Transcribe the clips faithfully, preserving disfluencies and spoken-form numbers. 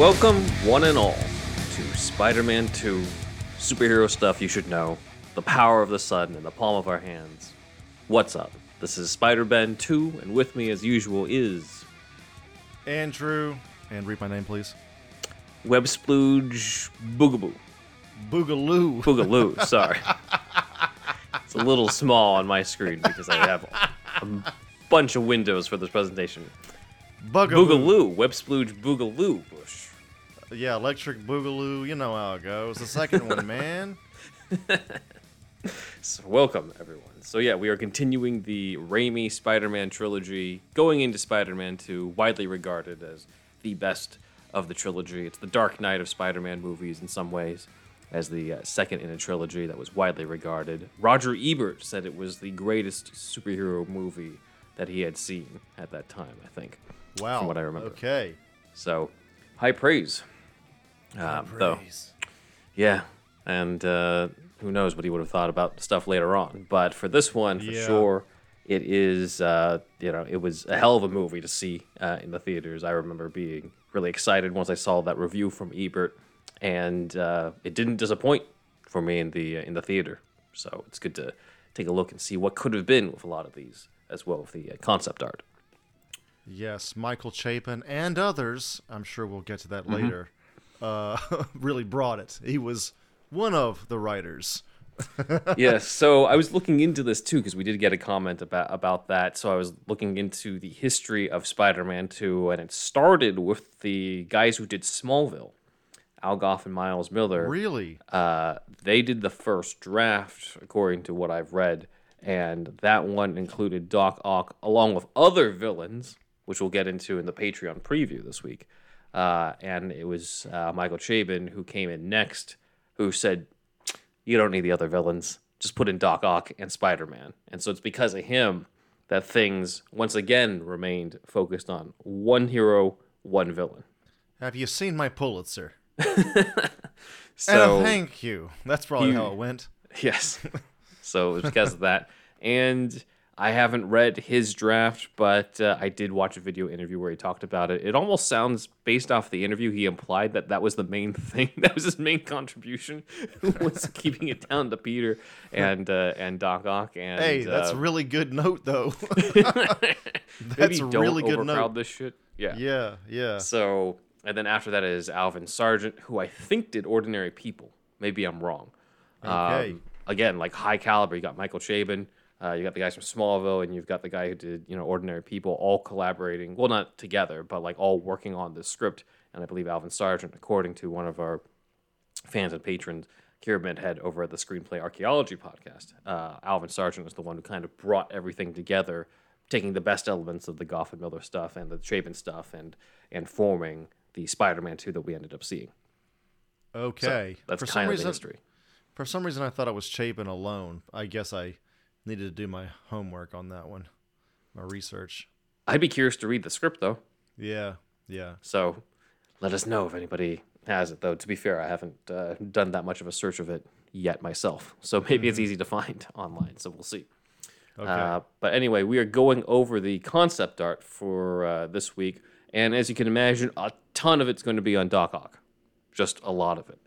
Welcome, one and all, to Spider-Man two, superhero stuff you should know, the power of the sun in the palm of our hands. What's up? This is Spider-Ben two, and with me as usual is... Andrew. And read my name, please. Web Splooge Boogaboo. Boogaloo. Boogaloo, sorry. It's a little small on my screen because I have a bunch of windows for this presentation. Bugaboo. Boogaloo. Web Splooge Boogaloo. Bush. Yeah, electric boogaloo. You know how it goes. The second one, man. So welcome, everyone. So yeah, we are continuing the Raimi Spider-Man trilogy, going into Spider-Man two, widely regarded as the best of the trilogy. It's the Dark Knight of Spider-Man movies in some ways, as the uh, second in a trilogy that was widely regarded. Roger Ebert said it was the greatest superhero movie that he had seen at that time, I think. Wow. From what I remember. Okay. So, high praise. High um, praise. Though, yeah. And uh, who knows what he would have thought about stuff later on. But for this one, for yeah. sure, it is, uh, you know, it was a hell of a movie to see uh, in the theaters. I remember being really excited once I saw that review from Ebert. And uh, it didn't disappoint for me in the uh, in the theater. So it's good to take a look and see what could have been with a lot of these, as well as the uh, concept art. Yes, Michael Chabon and others, I'm sure we'll get to that mm-hmm. later, uh, really brought it. He was one of the writers. Yes, so I was looking into this too, because we did get a comment about, about that. So I was looking into the history of Spider-Man two, and it started with the guys who did Smallville. Al Gough and Miles Miller. Really? Uh, they did the first draft, according to what I've read, and that one included Doc Ock, along with other villains, which we'll get into in the Patreon preview this week. Uh, and it was uh, Michael Chabon who came in next, who said, you don't need the other villains, just put in Doc Ock and Spider-Man. And so it's because of him that things, once again, remained focused on one hero, one villain. Have you seen my Pulitzer? So and thank you. That's probably you, how it went. Yes. So it was because of that. And I haven't read his draft, but uh, I did watch a video interview where he talked about it. It almost sounds, based off the interview, he implied that that was the main thing. That was his main contribution, was keeping it down to Peter and uh, and Doc Ock. And hey, that's uh, really good note though. That's a really good note. Maybe don't overcrowd this shit. Yeah. Yeah. Yeah. So. And then after that is Alvin Sargent, who I think did Ordinary People. Maybe I'm wrong. Okay. Um, again, like high caliber. You got Michael Chabon. Uh, you got the guys from Smallville, and you've got the guy who did, you know, Ordinary People, all collaborating. Well, not together, but like all working on this script. And I believe Alvin Sargent, according to one of our fans and patrons, Kira Minthead over at the Screenplay Archaeology podcast, uh, Alvin Sargent is the one who kind of brought everything together, taking the best elements of the Gough and Miller stuff and the Chabon stuff, and and forming the Spider-Man two that we ended up seeing. Okay. So that's for kind some of reason, the history. For some reason, I thought I was Chabon alone. I guess I needed to do my homework on that one, my research. I'd be curious to read the script, though. Yeah, yeah. So let us know if anybody has it, though. To be fair, I haven't uh, done that much of a search of it yet myself, so maybe mm-hmm. it's easy to find online, so we'll see. Okay. Uh, but anyway, we are going over the concept art for uh, this week. And as you can imagine, a ton of it's going to be on Doc Ock. Just a lot of it.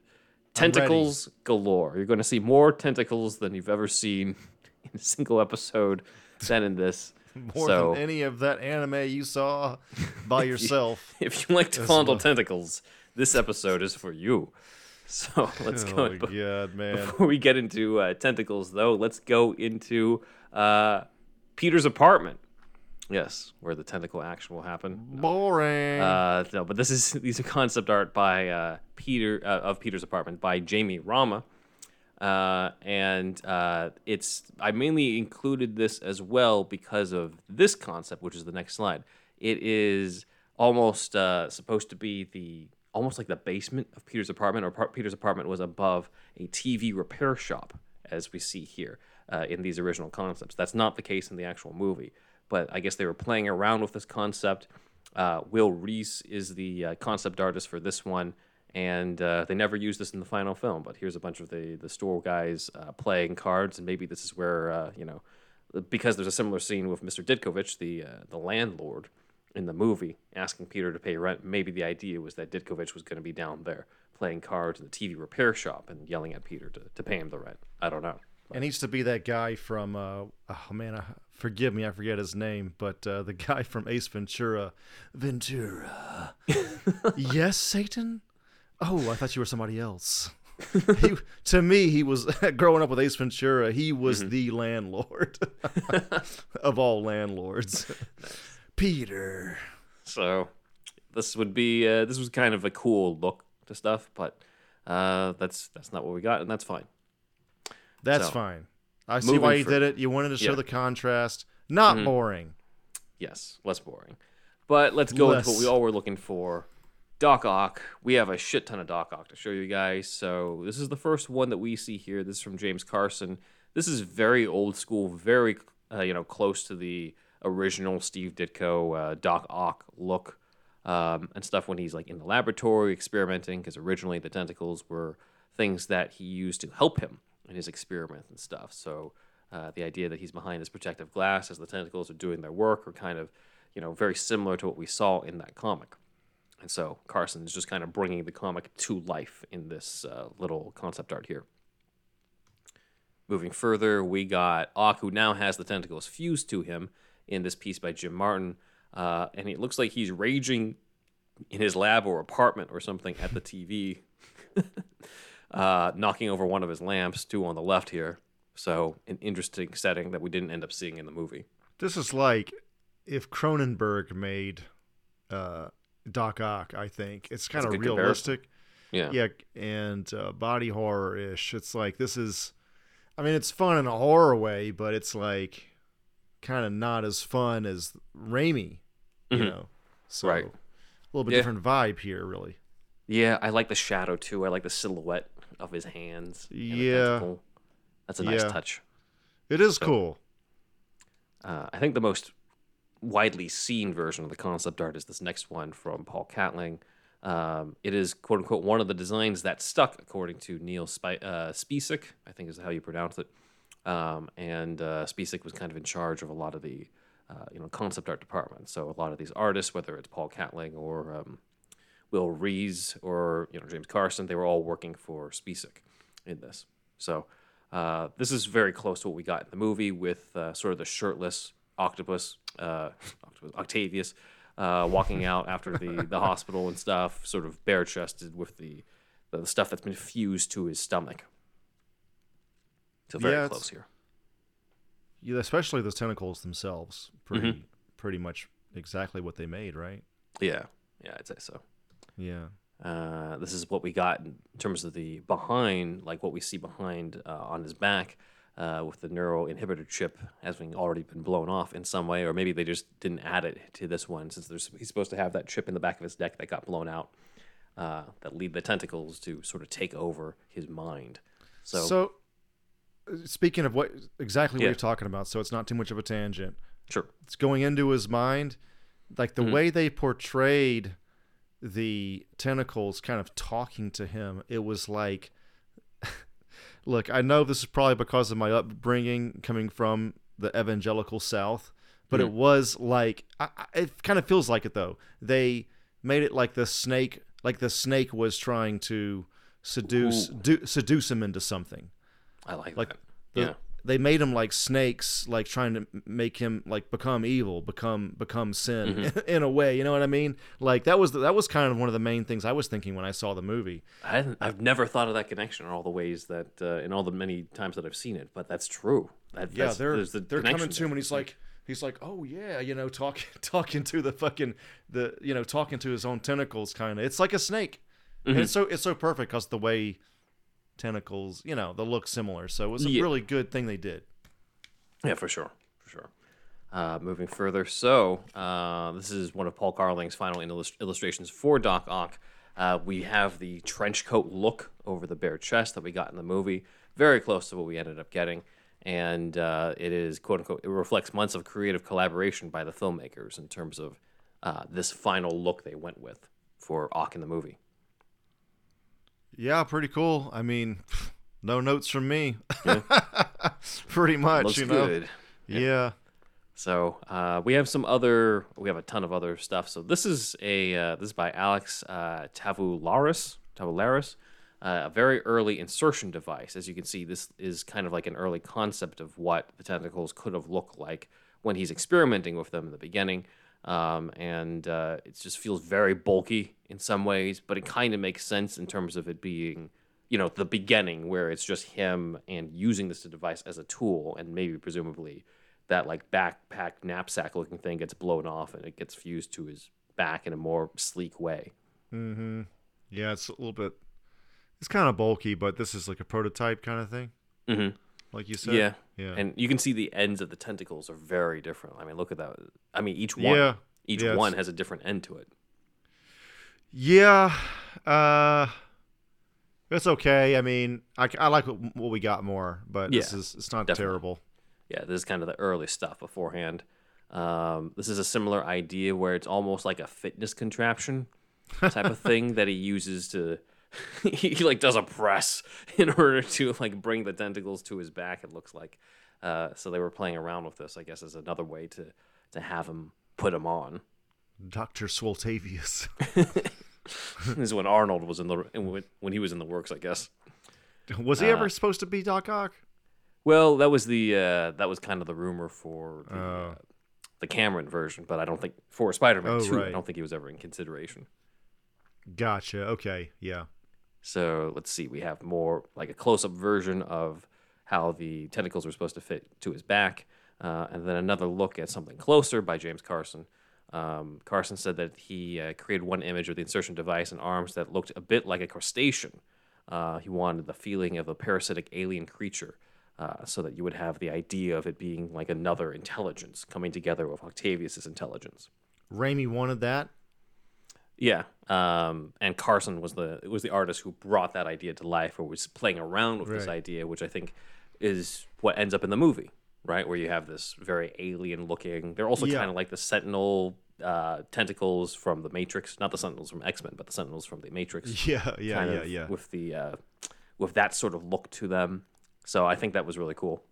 Tentacles galore. You're going to see more tentacles than you've ever seen in a single episode than in this. More so, than any of that anime you saw by yourself. If you, if you like to fondle tentacles, this episode is for you. So let's go. Oh, my God, man. Before we get into uh, tentacles, though, let's go into uh, Peter's apartment. Yes, where the tentacle action will happen. No. Boring. Uh, no, but this is these are concept art by uh, Peter uh, of Peter's apartment by Jamie Rama, uh, and uh, it's I mainly included this as well because of this concept, which is the next slide. It is almost uh, supposed to be the almost like the basement of Peter's apartment, or par- Peter's apartment was above a T V repair shop, as we see here uh, in these original concepts. That's not the case in the actual movie. But I guess they were playing around with this concept. Uh, Will Rees is the uh, concept artist for this one, and uh, they never used this in the final film. But here's a bunch of the the store guys uh, playing cards, and maybe this is where uh, you know, because there's a similar scene with Mister Ditkovich, the uh, the landlord, in the movie, asking Peter to pay rent. Maybe the idea was that Ditkovich was going to be down there playing cards in the T V repair shop and yelling at Peter to, to pay him the rent. I don't know. But. It needs to be that guy from, uh, oh man, I, forgive me, I forget his name, but uh, the guy from Ace Ventura. Ventura. Yes, Satan? Oh, I thought you were somebody else. He, to me, he was, growing up with Ace Ventura, he was mm-hmm. the landlord of all landlords. Peter. So this would be uh, this was kind of a cool look to stuff, but uh, that's that's not what we got, and that's fine. That's so, fine. I see why you for, did it. You wanted to show yeah. the contrast. Not mm-hmm. boring. Yes, less boring. But let's go less. into what we all were looking for. Doc Ock. We have a shit ton of Doc Ock to show you guys. So this is the first one that we see here. This is from James Carson. This is very old school, very uh, you know close to the original Steve Ditko uh, Doc Ock look um, and stuff when he's like in the laboratory experimenting, because originally the tentacles were things that he used to help him in his experiments and stuff. So uh, the idea that he's behind his protective glass as the tentacles are doing their work are kind of, you know, very similar to what we saw in that comic. And so Carson is just kind of bringing the comic to life in this uh, little concept art here. Moving further, we got Ock, who now has the tentacles fused to him, in this piece by Jim Martin, uh, and it looks like he's raging in his lab or apartment or something at the T V, uh, knocking over one of his lamps, two on the left here. So an interesting setting that we didn't end up seeing in the movie. This is like if Cronenberg made uh, Doc Ock, I think. It's kind of realistic. Yeah. yeah, and uh, body horror-ish. It's like this is, I mean, it's fun in a horror way, but it's like kind of not as fun as Raimi, you mm-hmm. know, so right. a little bit yeah. different vibe here, really. Yeah, I like the shadow too. I like the silhouette of his hands. Yeah, that's a nice yeah. touch. It is so cool. Uh, I think the most widely seen version of the concept art is this next one from Paul Catling. Um, it is quote unquote one of the designs that stuck, according to Neil Spisak, uh, Spisak, I think is how you pronounce it. Um, and uh, Spisak was kind of in charge of a lot of the, uh, you know, concept art department. So a lot of these artists, whether it's Paul Catling or um, Will Rees or you know James Carson, they were all working for Spisak in this. So uh, this is very close to what we got in the movie with uh, sort of the shirtless octopus, uh, Octavius, uh, walking out after the, the hospital and stuff, sort of bare chested with the the stuff that's been fused to his stomach. So very yeah, close here. Yeah, especially the tentacles themselves. Pretty mm-hmm. pretty much exactly what they made, right? Yeah. Yeah, I'd say so. Yeah. Uh, this is what we got in terms of the behind, like what we see behind uh, on his back uh, with the neuroinhibitor chip having already been blown off in some way, or maybe they just didn't add it to this one since there's, he's supposed to have that chip in the back of his neck that got blown out uh, that lead the tentacles to sort of take over his mind. So... so- Speaking of what exactly what yeah. you're talking about, so it's not too much of a tangent. Sure. It's going into his mind. Like the mm-hmm. way they portrayed the tentacles kind of talking to him, it was like, look, I know this is probably because of my upbringing coming from the evangelical South, but mm-hmm. it was like, I, it kind of feels like it though. They made it like the snake, like the snake was trying to seduce, do, seduce him into something. I like, like that. The, yeah. They made him like snakes, like trying to make him like become evil, become become sin mm-hmm. in a way. You know what I mean? Like that was the, that was kind of one of the main things I was thinking when I saw the movie. I hadn't, I've never thought of that connection in all the ways that uh, in all the many times that I've seen it, but that's true. That, yeah, that's, they're the they're coming to him and he's like he's like, oh yeah, you know, talking talking to the fucking the you know talking to his own tentacles, kind of. It's like a snake, mm-hmm. and it's so it's so perfect because the way. Tentacles, you know, they look similar, so it was a yeah. really good thing they did. Yeah, for sure, for sure. Uh, moving further, so uh, this is one of Paul Carling's final illust- illustrations for Doc Ock. Uh, we have the trench coat look over the bare chest that we got in the movie, very close to what we ended up getting, and uh, it is quote unquote. It reflects months of creative collaboration by the filmmakers in terms of uh, this final look they went with for Ock in the movie. Yeah, pretty cool. I mean, no notes from me. Yeah. Pretty much, looks you know. Good. Yeah. yeah. So uh, we have some other, we have a ton of other stuff. So this is a uh, this is by Alex uh, Tavoularis, Tavoularis, uh, a very early insertion device. As you can see, this is kind of like an early concept of what the tentacles could have looked like when he's experimenting with them in the beginning. Um, and uh, it just feels very bulky in some ways, but it kind of makes sense in terms of it being, you know, the beginning where it's just him and using this device as a tool, and maybe presumably that like backpack knapsack looking thing gets blown off and it gets fused to his back in a more sleek way. Mm-hmm. Yeah, it's a little bit, it's kind of bulky, but this is like a prototype kind of thing. Mm-hmm. Like you said. Yeah. Yeah. And you can see the ends of the tentacles are very different. I mean, look at that. I mean, each one, yeah. each yeah, one it's... has a different end to it. Yeah. Uh, it's okay. I mean, I, I like what, what we got more, but yeah, this is, it's not definitely. terrible. Yeah, this is kind of the early stuff beforehand. Um, this is a similar idea where it's almost like a fitness contraption type of thing that he uses to... he like does a press in order to like bring the tentacles to his back, it looks like. Uh, so they were playing around with this, I guess, as another way to, to have him put him on. Doctor Swoltavius. This is when Arnold was in the, when he was in the works, I guess. Was he uh, ever supposed to be Doc Ock? Well, that was the uh, that was kind of the rumor for the, uh, uh, the Cameron version, but I don't think for Spider-Man oh, two, right. I don't think he was ever in consideration. Gotcha. Okay. Yeah. So let's see. We have more like a close-up version of how the tentacles were supposed to fit to his back, uh, and then another look at something closer by James Carson. Um, Carson said that he uh, created one image of the insertion device and arms that looked a bit like a crustacean. Uh, he wanted the feeling of a parasitic alien creature. Uh, so that you would have the idea of it being like another intelligence coming together with Octavius's intelligence. Raimi wanted that? Yeah. Um, and Carson was the was the artist who brought that idea to life, or was playing around with right. this idea, which I think is what ends up in the movie, right? Where you have this very alien-looking... They're also yeah. kind of like the Sentinel uh, tentacles from The Matrix. Not the Sentinels from X-Men, but the Sentinels from The Matrix. Yeah, yeah, kind yeah, of yeah. With, the, uh, with that sort of look to them. So I think that was really cool.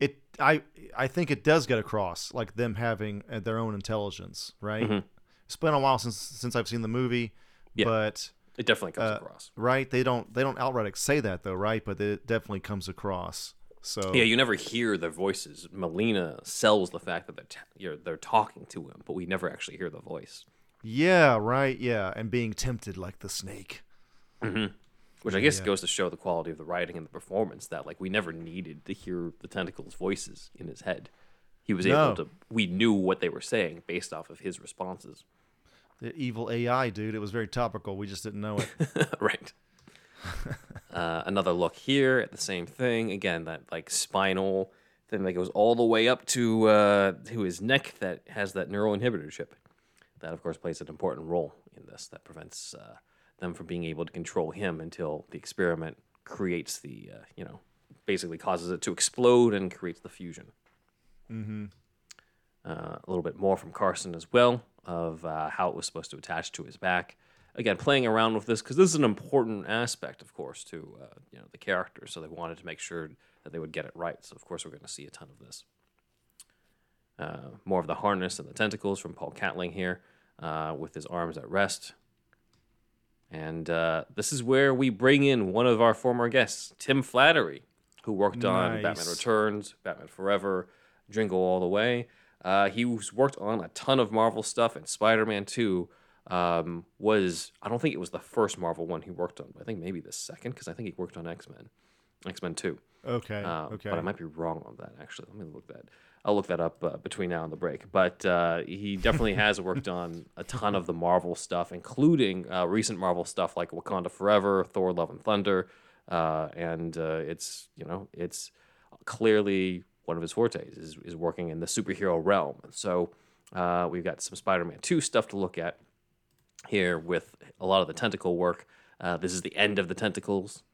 It, I, I think it does get across like them having their own intelligence, right? Mm-hmm. It's been a while since since I've seen the movie, yeah, but it definitely comes uh, across, right? They don't they don't outright say that though, right? But it definitely comes across. So yeah, you never hear their voices. Melina sells the fact that they're t- you're, they're talking to him, but we never actually hear the voice. Yeah, right. Yeah, and being tempted like the snake. Mm-hmm. Which I guess yeah. goes to show the quality of the writing and the performance, that like we never needed to hear the tentacles' voices in his head. He was no. able to, we knew what they were saying based off of his responses. The evil A I, dude. It was very topical. We just didn't know it. Right. uh, another look here at the same thing. Again, that like spinal thing that goes all the way up to uh, to his neck that has that neuroinhibitor chip. That, of course, plays an important role in this. That prevents... Uh, them from being able to control him until the experiment creates the, uh, you know, basically causes it to explode and creates the fusion. Mm-hmm. Uh, a little bit more from Carson as well of uh, how it was supposed to attach to his back. Again, playing around with this because this is an important aspect, of course, to uh, you know the character. So they wanted to make sure that they would get it right. So of course we're going to see a ton of this. Uh, more of the harness and the tentacles from Paul Catling here uh, with his arms at rest. And uh, this is where we bring in one of our former guests, Tim Flattery, who worked nice. on Batman Returns, Batman Forever, Jingle All the Way. Uh, he's worked on a ton of Marvel stuff, and Spider-Man two um, was, I don't think it was the first Marvel one he worked on, but I think maybe the second, because I think he worked on X-Men, X-Men two. Okay, um, okay. But I might be wrong on that, actually. Let me look that. I'll look that up uh, between now and the break. But uh, he definitely has worked on a ton of the Marvel stuff, including uh, recent Marvel stuff like Wakanda Forever, Thor: Love and Thunder, uh, and uh, it's you know it's clearly one of his fortes is is working in the superhero realm. So uh, we've got some Spider-Man two stuff to look at here with a lot of the tentacle work. Uh, this is the end of the tentacles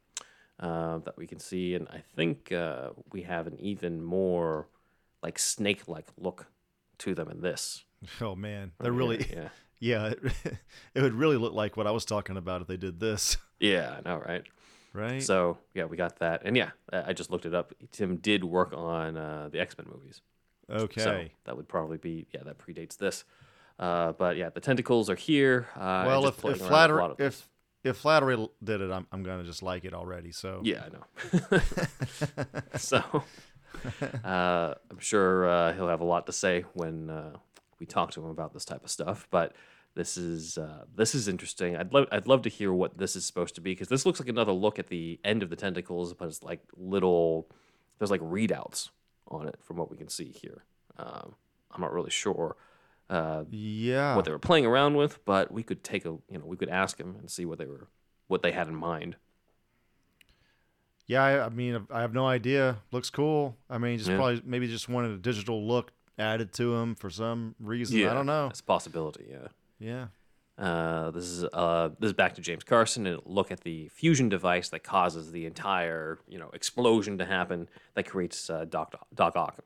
uh, that we can see, and I think uh, we have an even more like snake-like look to them in this. Oh man, they're really yeah. yeah it, it would really look like what I was talking about if they did this. Yeah, I know, right? Right. So yeah, we got that, and yeah, I just looked it up. Tim did work on uh, the X-Men movies. Okay. So that would probably be, yeah, that predates this. Uh, but yeah, the tentacles are here. Uh, well, if, if Flattery if if Flattery did it, I'm I'm gonna just like it already. So yeah, I know. So uh, I'm sure uh, he'll have a lot to say when uh, we talk to him about this type of stuff. But this is uh, this is interesting. I'd love I'd love to hear what this is supposed to be, because this looks like another look at the end of the tentacles, but it's like little there's like readouts on it from what we can see here. Um, I'm not really sure. Uh, yeah, what they were playing around with, but we could take a, you know, we could ask him and see what they were, what they had in mind. Yeah, I, I mean, I have no idea. Looks cool. I mean, just yeah. probably maybe just wanted a digital look added to him for some reason. Yeah, I don't know. It's a possibility. Yeah. Yeah. Uh, this is uh, this is back to James Carson, and look at the fusion device that causes the entire, you know, explosion to happen that creates uh, Doc Doc Ock.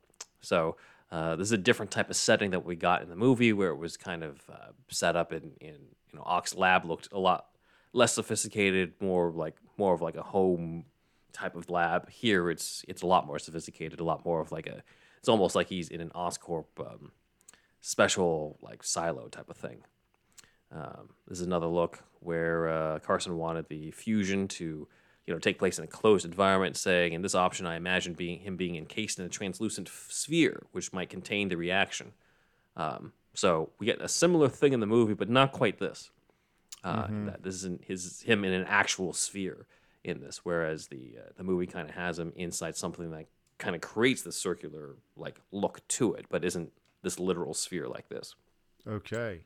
So. Uh, this is a different type of setting that we got in the movie, where it was kind of uh, set up in, in, you know, Ock's lab looked a lot less sophisticated, more like more of like a home type of lab. Here, it's it's a lot more sophisticated, a lot more of like a. It's almost like he's in an Oscorp um, special like silo type of thing. Um, this is another look where uh, Carson wanted the fusion to, you know, take place in a closed environment, saying, in this option, I imagine being him being encased in a translucent f- sphere, which might contain the reaction. Um, so we get a similar thing in the movie, but not quite this. Uh, mm-hmm. That this isn't his him in an actual sphere in this, whereas the uh, the movie kind of has him inside something that kind of creates the circular like look to it, but isn't this literal sphere like this. Okay.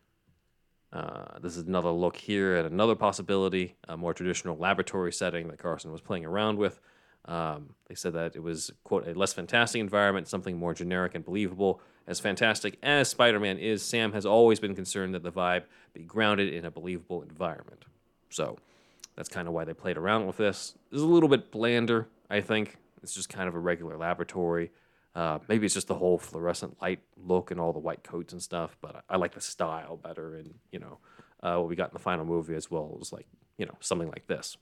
Uh, this is another look here at another possibility, a more traditional laboratory setting that Carson was playing around with. Um, they said that it was, quote, a less fantastic environment, something more generic and believable. As fantastic as Spider-Man is, Sam has always been concerned that the vibe be grounded in a believable environment. So that's kind of why they played around with this. This is a little bit blander, I think. It's just kind of a regular laboratory. Uh, maybe it's just the whole fluorescent light look and all the white coats and stuff, but I, I like the style better. And, you know, uh, what we got in the final movie as well was like, you know, something like this.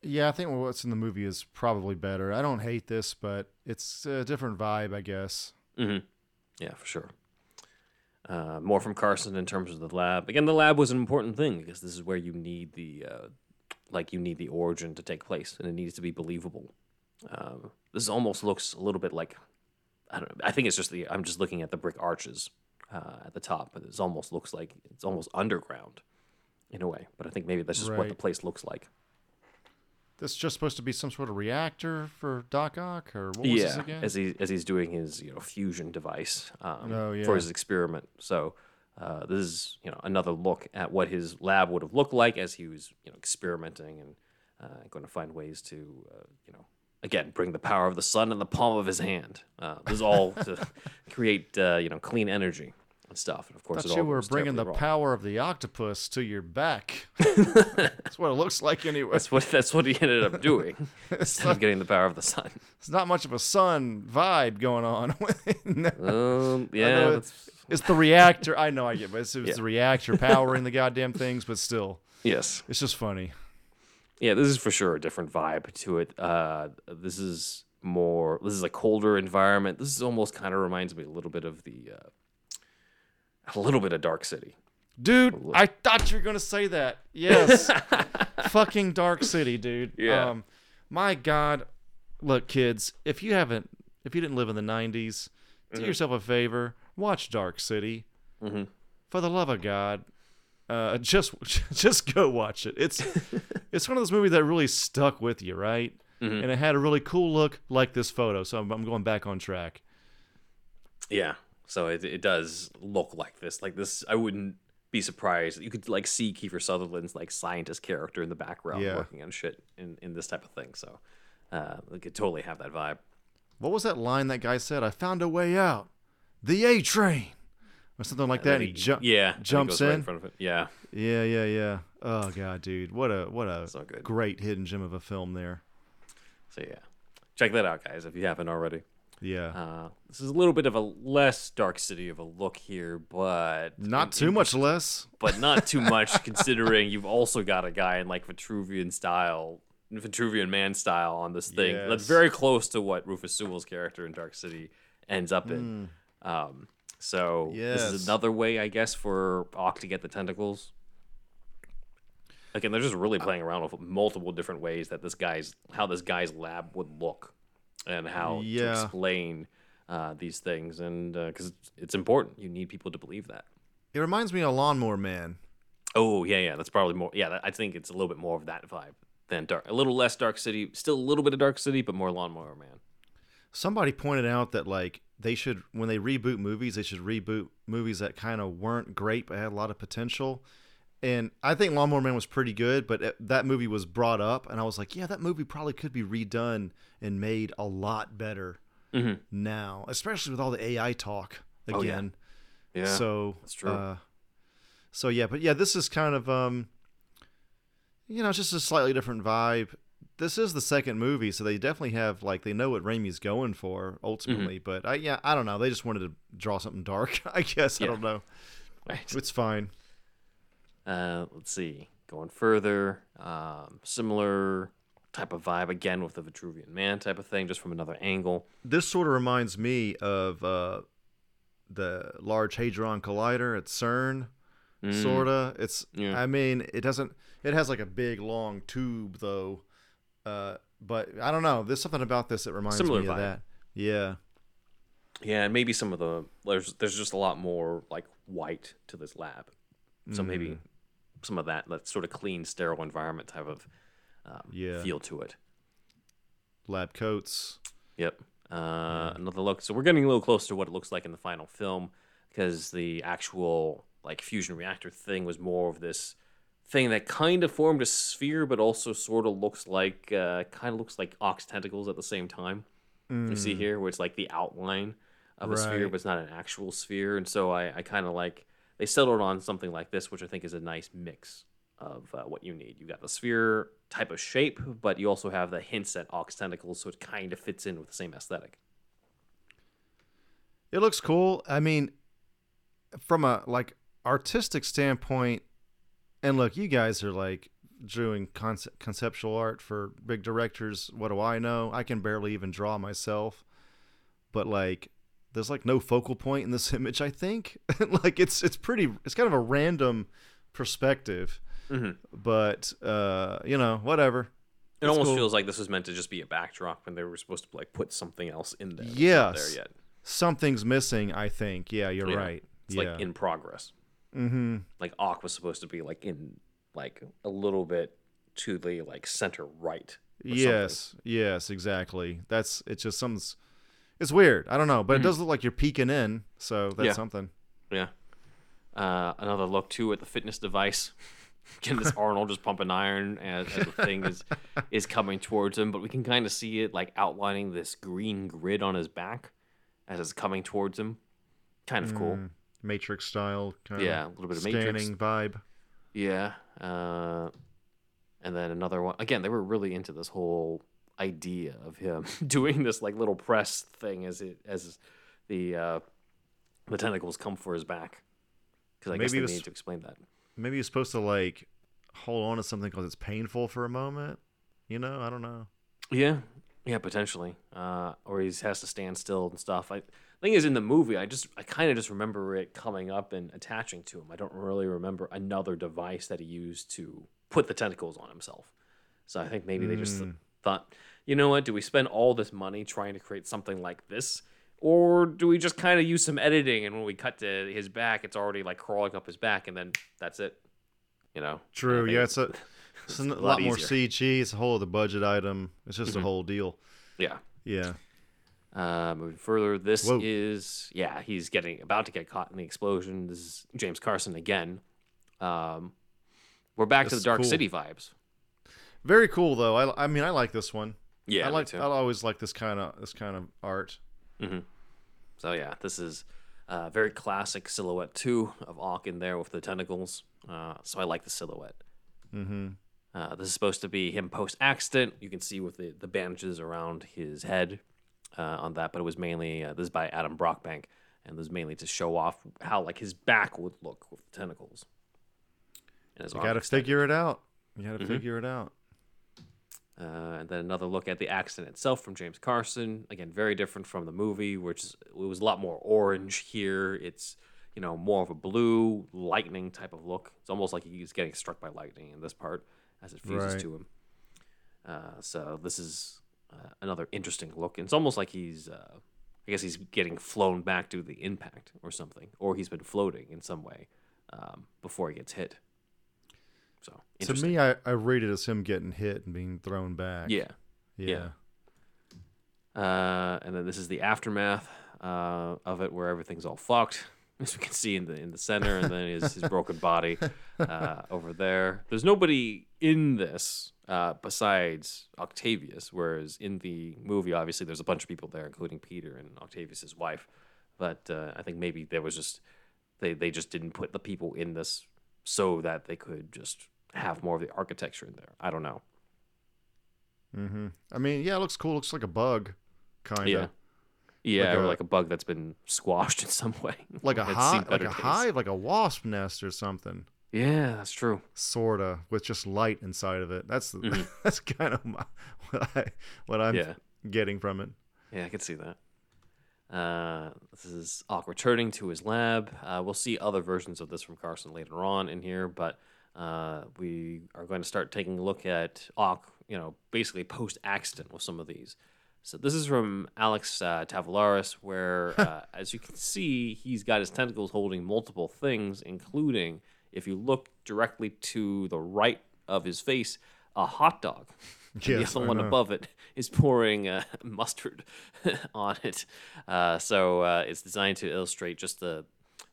Yeah, I think what's in the movie is probably better. I don't hate this, but it's a different vibe, I guess. Mm-hmm. Yeah, for sure. Uh, more from Carson in terms of the lab. Again, the lab was an important thing, because this is where you need the, uh, like, you need the origin to take place, and it needs to be believable. Um, this almost looks a little bit like, I don't know, I think it's just the, I'm just looking at the brick arches uh, at the top, but it almost looks like it's almost underground in a way, but I think maybe that's just right. What the place looks like. This is just supposed to be some sort of reactor for Doc Ock, or what was yeah, this again? Yeah, as, he, as he's doing his, you know, fusion device um, oh, yeah. for his experiment. So uh, this is, you know, another look at what his lab would have looked like as he was, you know, experimenting and uh, going to find ways to, uh, you know, again, bring the power of the sun in the palm of his hand. Uh, this is all to create, uh, you know, clean energy and stuff. And of course, I thought it all you were bringing the wrong. Power of the octopus to your back. That's what it looks like, anyway. That's what that's what he ended up doing instead not, of getting the power of the sun. It's not much of a sun vibe going on. no. um, yeah, it's, it's the reactor. I know, I get, but it's, it's yeah. the reactor powering the goddamn things. But still, yes, it's just funny. Yeah, this is for sure a different vibe to it. Uh, this is more, this is a colder environment. This is almost kind of reminds me a little bit of the, uh, a little bit of Dark City. Dude, I thought you were going to say that. Yes. Fucking Dark City, dude. Yeah. Um, my God. Look, kids, if you haven't, if you didn't live in the nineties, mm-hmm. do yourself a favor, watch Dark City. Mm-hmm. For the love of God. Uh, just, just go watch it. It's, it's one of those movies that really stuck with you, right? Mm-hmm. And it had a really cool look, like this photo. So I'm, I'm going back on track. Yeah. So it it does look like this. Like this, I wouldn't be surprised. You could like see Kiefer Sutherland's like scientist character in the background yeah. working on shit in, in this type of thing. So, uh, we could totally have that vibe. What was that line that guy said? I found a way out. The A train. Or something like and that. And he, he ju- yeah, jumps in. Right in front of it. Yeah. Yeah, yeah, yeah. Oh God, dude. What a what a so great hidden gem of a film there. So yeah. Check that out, guys, if you haven't already. Yeah. Uh, this is a little bit of a less Dark City of a look here, but not in, too in, much less. But not too much considering you've also got a guy in like Vitruvian style Vitruvian man style on this thing. Yes. That's very close to what Rufus Sewell's character in Dark City ends up in. Mm. Um, so yes. This is another way, I guess, for Ock to get the tentacles. Again, they're just really playing around with multiple different ways that this guy's how this guy's lab would look and how yeah. to explain uh, these things. And because uh, it's important, you need people to believe that. It reminds me of Lawnmower Man. Oh, yeah, yeah. That's probably more. Yeah, I think it's a little bit more of that vibe than Dark. A little less Dark City. Still a little bit of Dark City, but more Lawnmower Man. Somebody pointed out that, like, they should, when they reboot movies, they should reboot movies that kind of weren't great but had a lot of potential. And I think Lawnmower Man was pretty good, but it, that movie was brought up, and I was like, yeah, that movie probably could be redone and made a lot better mm-hmm. now, especially with all the A I talk again. Oh, yeah. yeah, so that's true. Uh, so yeah, but yeah, this is kind of, um, you know, it's just a slightly different vibe. This is the second movie, so they definitely have, like, they know what Raimi's going for ultimately. Mm-hmm. But I, yeah, I don't know. They just wanted to draw something dark, I guess. Yeah. I don't know. Right. It's fine. Uh, let's see. Going further, um, similar type of vibe again with the Vitruvian Man type of thing, just from another angle. This sort of reminds me of uh, the Large Hadron Collider at CERN, mm. sorta. It's. Yeah. I mean, it doesn't. It has like a big long tube though, uh, but I don't know. There's something about this that reminds similar me vibe. Of that. Yeah. Yeah, maybe some of the there's there's just a lot more like white to this lab, so mm. maybe. Some of that, that sort of clean, sterile environment type of um, yeah. feel to it. Lab coats. Yep. Uh, another look. So we're getting a little close to what it looks like in the final film, because the actual like fusion reactor thing was more of this thing that kind of formed a sphere, but also sort of looks like uh, kind of looks like Ock's tentacles at the same time. Mm. You see here, where it's like the outline of right. a sphere, but it's not an actual sphere. And so I, I kind of like. They settled on something like this, which I think is a nice mix of uh, what you need. You got the sphere type of shape, but you also have the hints at Ock's tentacles, so it kind of fits in with the same aesthetic. It looks cool. I mean, from a like artistic standpoint, and look, you guys are like doing concept, conceptual art for big directors. What do I know? I can barely even draw myself, but like. There's like no focal point in this image, I think. Like it's it's pretty. It's kind of a random perspective, mm-hmm. but uh, you know, whatever. It it's almost cool. feels like this was meant to just be a backdrop, when they were supposed to like put something else in there. Yes, not there yet. Something's missing, I think. Yeah, you're yeah. right. It's yeah. like in progress. Mm-hmm. Like Ock was supposed to be like in like a little bit to the like center right. Yes, something. Yes, exactly. That's it's just something's. It's weird. I don't know, but mm-hmm. it does look like you're peeking in, so that's yeah. something. Yeah. Uh, another look, too, at the fitness device. Again, this Arnold just pumping iron as, as the thing is, is coming towards him, but we can kind of see it like outlining this green grid on his back as it's coming towards him. Kind of mm, cool. Matrix style. Kind yeah, a little bit of Matrix. Scanning vibe. Yeah. Uh, and then another one. Again, they were really into this whole idea of him doing this like little press thing as it as the uh the tentacles come for his back, because I maybe guess they was, need to explain that. Maybe he's supposed to like hold on to something because it's painful for a moment, you know. I don't know. Yeah, yeah, potentially. Uh, or he has to stand still and stuff. I thing is in the movie, I just I kind of just remember it coming up and attaching to him. I don't really remember another device that he used to put the tentacles on himself. So I think maybe mm. they just. Thought, you know what, do we spend all this money trying to create something like this, or do we just kind of use some editing, and when we cut to his back, it's already like crawling up his back, and then that's it, you know? True. Yeah, it's, it's, a, it's, it's a lot, lot more C G. It's a whole other budget item. It's just mm-hmm. a whole deal. Yeah. Yeah. Uh, moving further, this Whoa. is, yeah, he's getting about to get caught in the explosion. This is James Carson again. Um, we're back that's to the Dark cool. City vibes. Very cool though. I, I mean, I like this one. Yeah, I like. I always like this kind of this kind of art. Mm-hmm. So yeah, this is a very classic silhouette too of Ock in there with the tentacles. Uh, so I like the silhouette. Mm-hmm. Uh, this is supposed to be him post accident. You can see with the, the bandages around his head uh, on that, but it was mainly uh, this is by Adam Brockbank, and this is mainly to show off how like his back would look with the tentacles. You gotta extended. figure it out. You gotta mm-hmm. figure it out. Uh, and then another look at the accident itself from James Carson. Again, very different from the movie, which is, it was a lot more orange here. It's, you know, more of a blue lightning type of look. It's almost like he's getting struck by lightning in this part as it fuses right. to him. Uh, so this is uh, another interesting look. And it's almost like he's, uh, I guess he's getting flown back to the impact or something, or he's been floating in some way um, before he gets hit. So to me, I, I read it as him getting hit and being thrown back. Yeah. Yeah. yeah. Uh, and then this is the aftermath uh, of it, where everything's all fucked, as we can see in the in the center, and then his, his broken body uh, over there. There's nobody in this uh, besides Octavius, whereas in the movie, obviously, there's a bunch of people there, including Peter and Octavius' wife. But uh, I think maybe there was just, they, they just didn't put the people in this so that they could just have more of the architecture in there. I don't know. Mm-hmm. I mean, yeah, it looks cool. It looks like a bug, kind of. Yeah, yeah, like or a, like a bug that's been squashed in some way. Like a hive, like a days. hive, like a wasp nest or something. Yeah, that's true. Sorta, with just light inside of it. That's mm-hmm. that's kind of my, what I what I'm yeah. getting from it. Yeah, I can see that. Uh, this is Ock returning to his lab. Uh, we'll see other versions of this from Carson later on in here, but uh, we are going to start taking a look at Ock, you know, basically post-accident with some of these. So this is from Alex uh, Tavoularis, where, uh, as you can see, he's got his tentacles holding multiple things, including, if you look directly to the right of his face, a hot dog. Yes, the other one above it is pouring uh, mustard on it. Uh, so uh, it's designed to illustrate just the,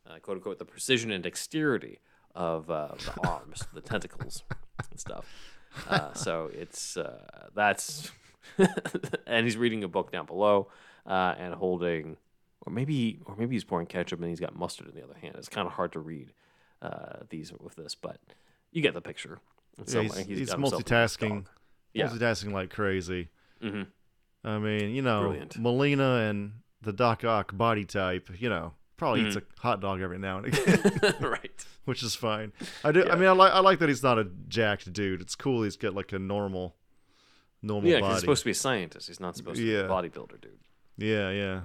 uh, quote-unquote, the precision and dexterity of uh, the arms, the tentacles and stuff. Uh, so it's, uh, that's, and he's reading a book down below uh, and holding, or maybe or maybe he's pouring ketchup and he's got mustard in the other hand. It's kind of hard to read uh, these with this, but you get the picture. Yeah, he's he's, he's multitasking. Yeah. Multitasking like crazy. Mm-hmm. I mean, you know, Brilliant. Melina and the Doc Ock body type, you know, probably mm-hmm. eats a hot dog every now and again. Right. Which is fine. I do. Yeah. I mean, I like I like that he's not a jacked dude. It's cool he's got like a normal, normal yeah, body. Yeah, he's supposed to be a scientist. He's not supposed to yeah. be a bodybuilder dude. Yeah, yeah.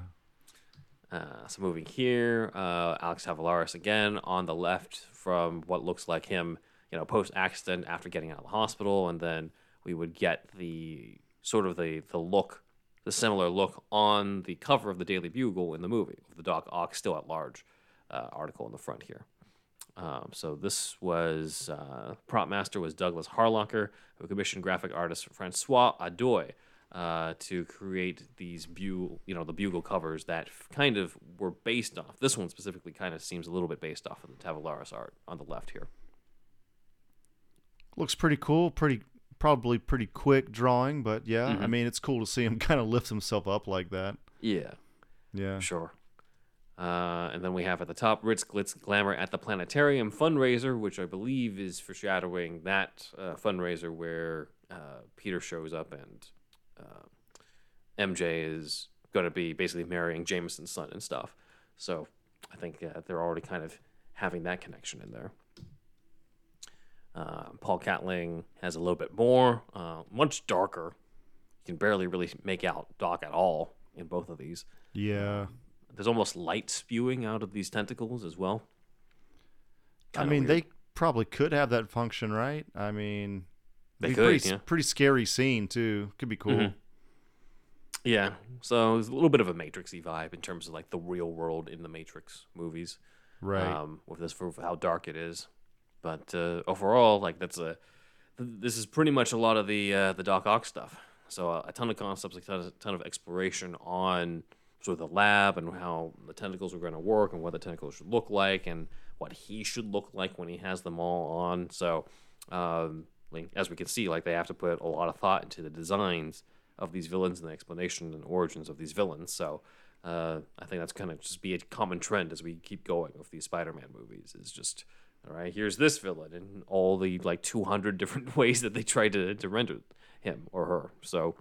Uh, so moving here, uh, Alex Tavoularis again on the left from what looks like him, you know, post-accident after getting out of the hospital, and then we would get the sort of the, the look, the similar look on the cover of the Daily Bugle in the movie, of the Doc Ock still at large uh, article in the front here. Um, so this was, uh, prop master was Douglas Harlocker, who commissioned graphic artist Francois Adoy uh, to create these bugle, you know, the bugle covers that kind of were based off. This one specifically kind of seems a little bit based off of the Tavoularis art on the left here. Looks pretty cool, pretty. Probably pretty quick drawing, but yeah, mm-hmm. I mean, it's cool to see him kind of lift himself up like that. Yeah. Yeah. Sure. Uh, and then we have at the top, Ritz, Glitz, Glamour at the Planetarium fundraiser, which I believe is foreshadowing that uh, fundraiser where uh, Peter shows up and uh, M J is going to be basically marrying Jameson's son and stuff. So I think uh, they're already kind of having that connection in there. Uh, Paul Catling has a little bit more, uh, much darker. You can barely really make out Doc at all in both of these. Yeah. There's almost light spewing out of these tentacles as well. Kinda I mean, weird. They probably could have that function, right? I mean, they could, pretty, yeah. pretty scary scene, too. Could be cool. Mm-hmm. Yeah. So it's a little bit of a Matrix-y vibe in terms of like the real world in the Matrix movies. Right. Um, with this, for how dark it is. But uh, overall, like that's a, this is pretty much a lot of the uh, the Doc Ock stuff. So uh, a ton of concepts, a ton of, a ton of exploration on sort of the lab and how the tentacles are going to work and what the tentacles should look like and what he should look like when he has them all on. So um, like, as we can see, like they have to put a lot of thought into the designs of these villains and the explanation and origins of these villains. So uh, I think that's kind of just be a common trend as we keep going with these Spider-Man movies is just, all right, here's this villain and all the like two hundred different ways that they tried to, to render him or her. So,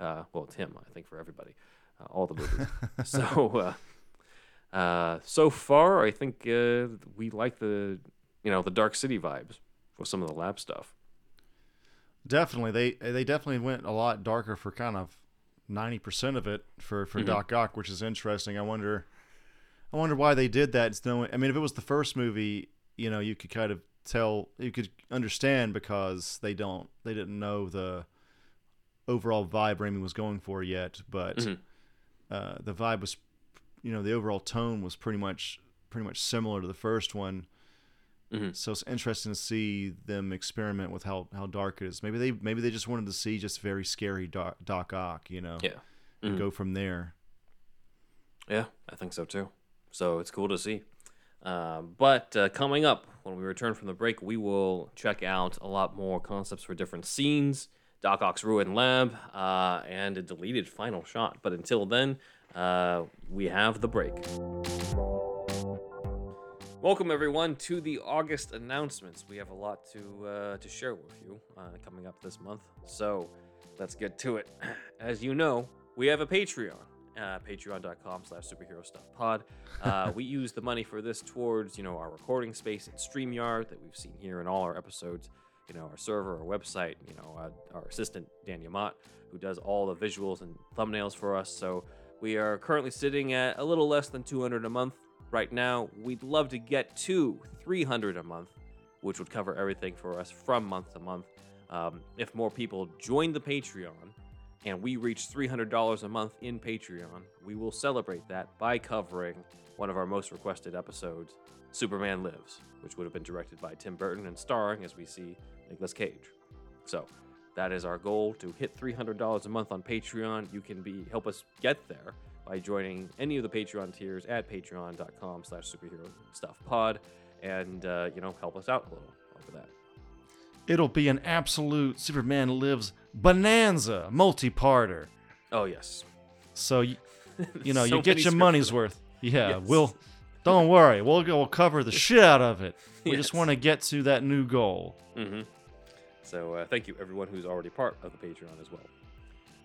uh, well, it's him, I think, for everybody, uh, all the movies. so, uh, uh, so far, I think uh, we like the, you know, the Dark City vibes for some of the lab stuff. Definitely. They they definitely went a lot darker for kind of ninety percent of it for, for mm-hmm. Doc Ock, which is interesting. I wonder I wonder why they did that. It's no, I mean, if it was the first movie, you know, you could kind of tell, you could understand because they don't, they didn't know the overall vibe Raimi was going for yet, but mm-hmm. uh, the vibe was, you know, the overall tone was pretty much, pretty much similar to the first one. Mm-hmm. So it's interesting to see them experiment with how, how dark it is. Maybe they maybe they just wanted to see just very scary Doc, Doc Ock, you know, yeah, mm-hmm. and go from there. Yeah, I think so too. So it's cool to see. Uh, but uh, coming up, when we return from the break, we will check out a lot more concepts for different scenes, Doc Ock's Ruined Lab, uh, and a deleted final shot. But until then, uh, we have the break. Welcome, everyone, to the August announcements. We have a lot to uh, to share with you uh, coming up this month, so let's get to it. As you know, we have a Patreon, uh, patreon.com slash superhero stuff pod. Uh, we use the money for this towards, you know, our recording space at StreamYard that we've seen here in all our episodes, you know, our server, our website, you know, our, our assistant, Dan Yamat, who does all the visuals and thumbnails for us. So we are currently sitting at a little less than two hundred dollars a month. Right now, we'd love to get to three hundred dollars a month, which would cover everything for us from month to month. Um, if more people join the Patreon and we reach three hundred dollars a month in Patreon, we will celebrate that by covering one of our most requested episodes, Superman Lives, which would have been directed by Tim Burton and starring, as we see, Nicolas Cage. So that is our goal, to hit three hundred dollars a month on Patreon. You can be help us get there by joining any of the Patreon tiers at patreon.com slash superhero stuff pod and, uh, you know, help us out a little over that. It'll be an absolute Superman Lives bonanza multi-parter. Oh, yes. So, you, you know, so you get your money's worth. Yeah, yes. We'll, don't worry. We'll go we'll cover the shit out of it. We yes. just want to get to that new goal. Mm-hmm. So uh, thank you, everyone who's already part of the Patreon as well.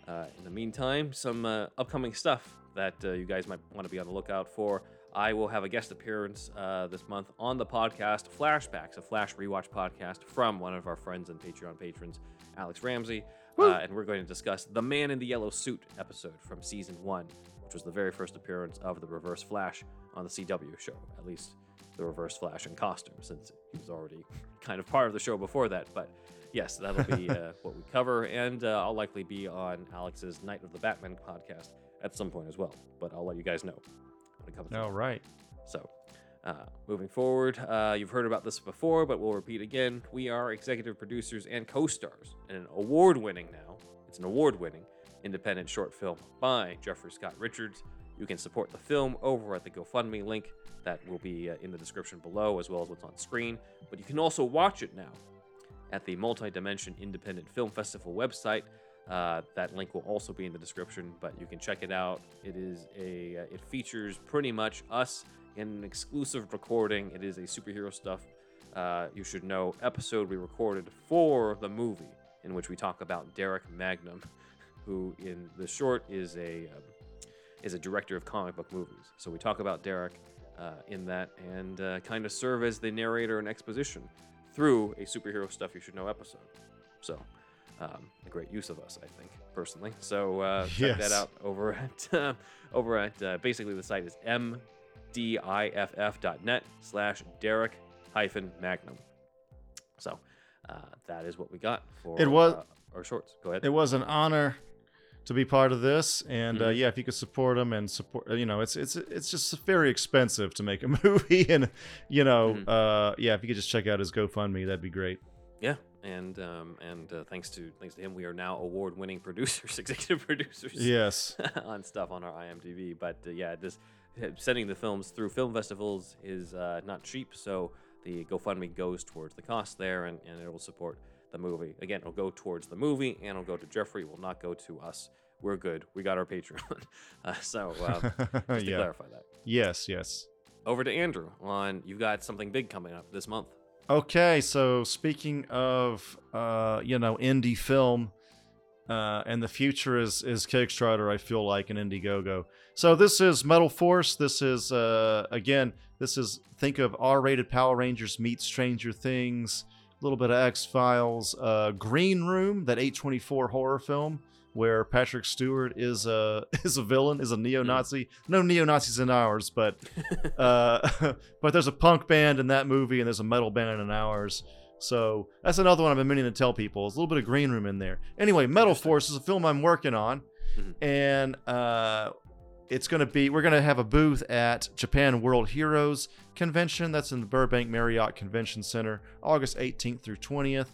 Uh, in the meantime, some uh, upcoming stuff that uh, you guys might want to be on the lookout for. I will have a guest appearance uh, this month on the podcast Flashbacks, a Flash Rewatch podcast from one of our friends and Patreon patrons, Alex Ramsey. Uh, and we're going to discuss the Man in the Yellow Suit episode from season one, which was the very first appearance of the Reverse Flash on the C W show, at least the Reverse Flash in costume, since he was already kind of part of the show before that. But yes, that'll be uh, what we cover, and uh, I'll likely be on Alex's Night of the Batman podcast at some point as well, but I'll let you guys know when it comes to it. All right. So, uh, moving forward, uh, you've heard about this before, but we'll repeat again. We are executive producers and co-stars in an award-winning now, it's an award-winning, independent short film by Jeffrey Scott Richards. You can support the film over at the GoFundMe link that will be uh, in the description below, as well as what's on screen, but you can also watch it now at the Multidimension Independent Film Festival website. Uh, that link will also be in the description, but you can check it out. It is a, uh, it features pretty much us in an exclusive recording. It is a superhero stuff, uh, you should know episode we recorded for the movie, in which we talk about Derek Magnum, who in the short is a um, is a director of comic book movies. So we talk about Derek uh, in that, and uh, kind of serve as the narrator and exposition through a superhero stuff you should know episode. So um, a great use of us, I think, personally. So uh, check yes. that out over at uh, over at uh, basically the site is mdiff.net slash Derek hyphen Magnum. So uh, that is what we got for it was, uh, our shorts. Go ahead. It was an honor to be part of this, and mm-hmm. uh, yeah, if you could support them and support, you know, it's it's it's just very expensive to make a movie, and you know, mm-hmm. uh, yeah, if you could just check out his GoFundMe, that'd be great. Yeah, and um, and uh, thanks to thanks to him, we are now award-winning producers, executive producers. Yes, on stuff on our IMDb. But uh, yeah, this sending the films through film festivals is uh, not cheap, so the GoFundMe goes towards the cost there, and, and it will support the movie. Again, it'll go towards the movie and it'll go to Jeffrey. It will not go to us. We're good. We got our Patreon. Uh, so um, just to yeah. clarify that. Yes, yes. Over to Andrew on, you've got something big coming up this month. Okay, so speaking of, uh, you know, indie film, uh, and the future is, is Kickstarter, I feel like, and Indiegogo. So this is Metal Force. This is, uh, again, this is, think of R-rated Power Rangers meets Stranger Things. little bit of X-Files, uh, Green Room, that eight twenty-four horror film where Patrick Stewart is a is a villain, is a neo-Nazi. No neo-Nazis in ours, but uh, but there's a punk band in that movie and there's a metal band in ours. So that's another one I've been meaning to tell people. There's a little bit of Green Room in there. Anyway, Metal Force is a film I'm working on, mm-hmm. and uh, it's going to be, we're going to have a booth at Japan World Heroes Convention. That's in the Burbank Marriott Convention Center, August eighteenth through twentieth.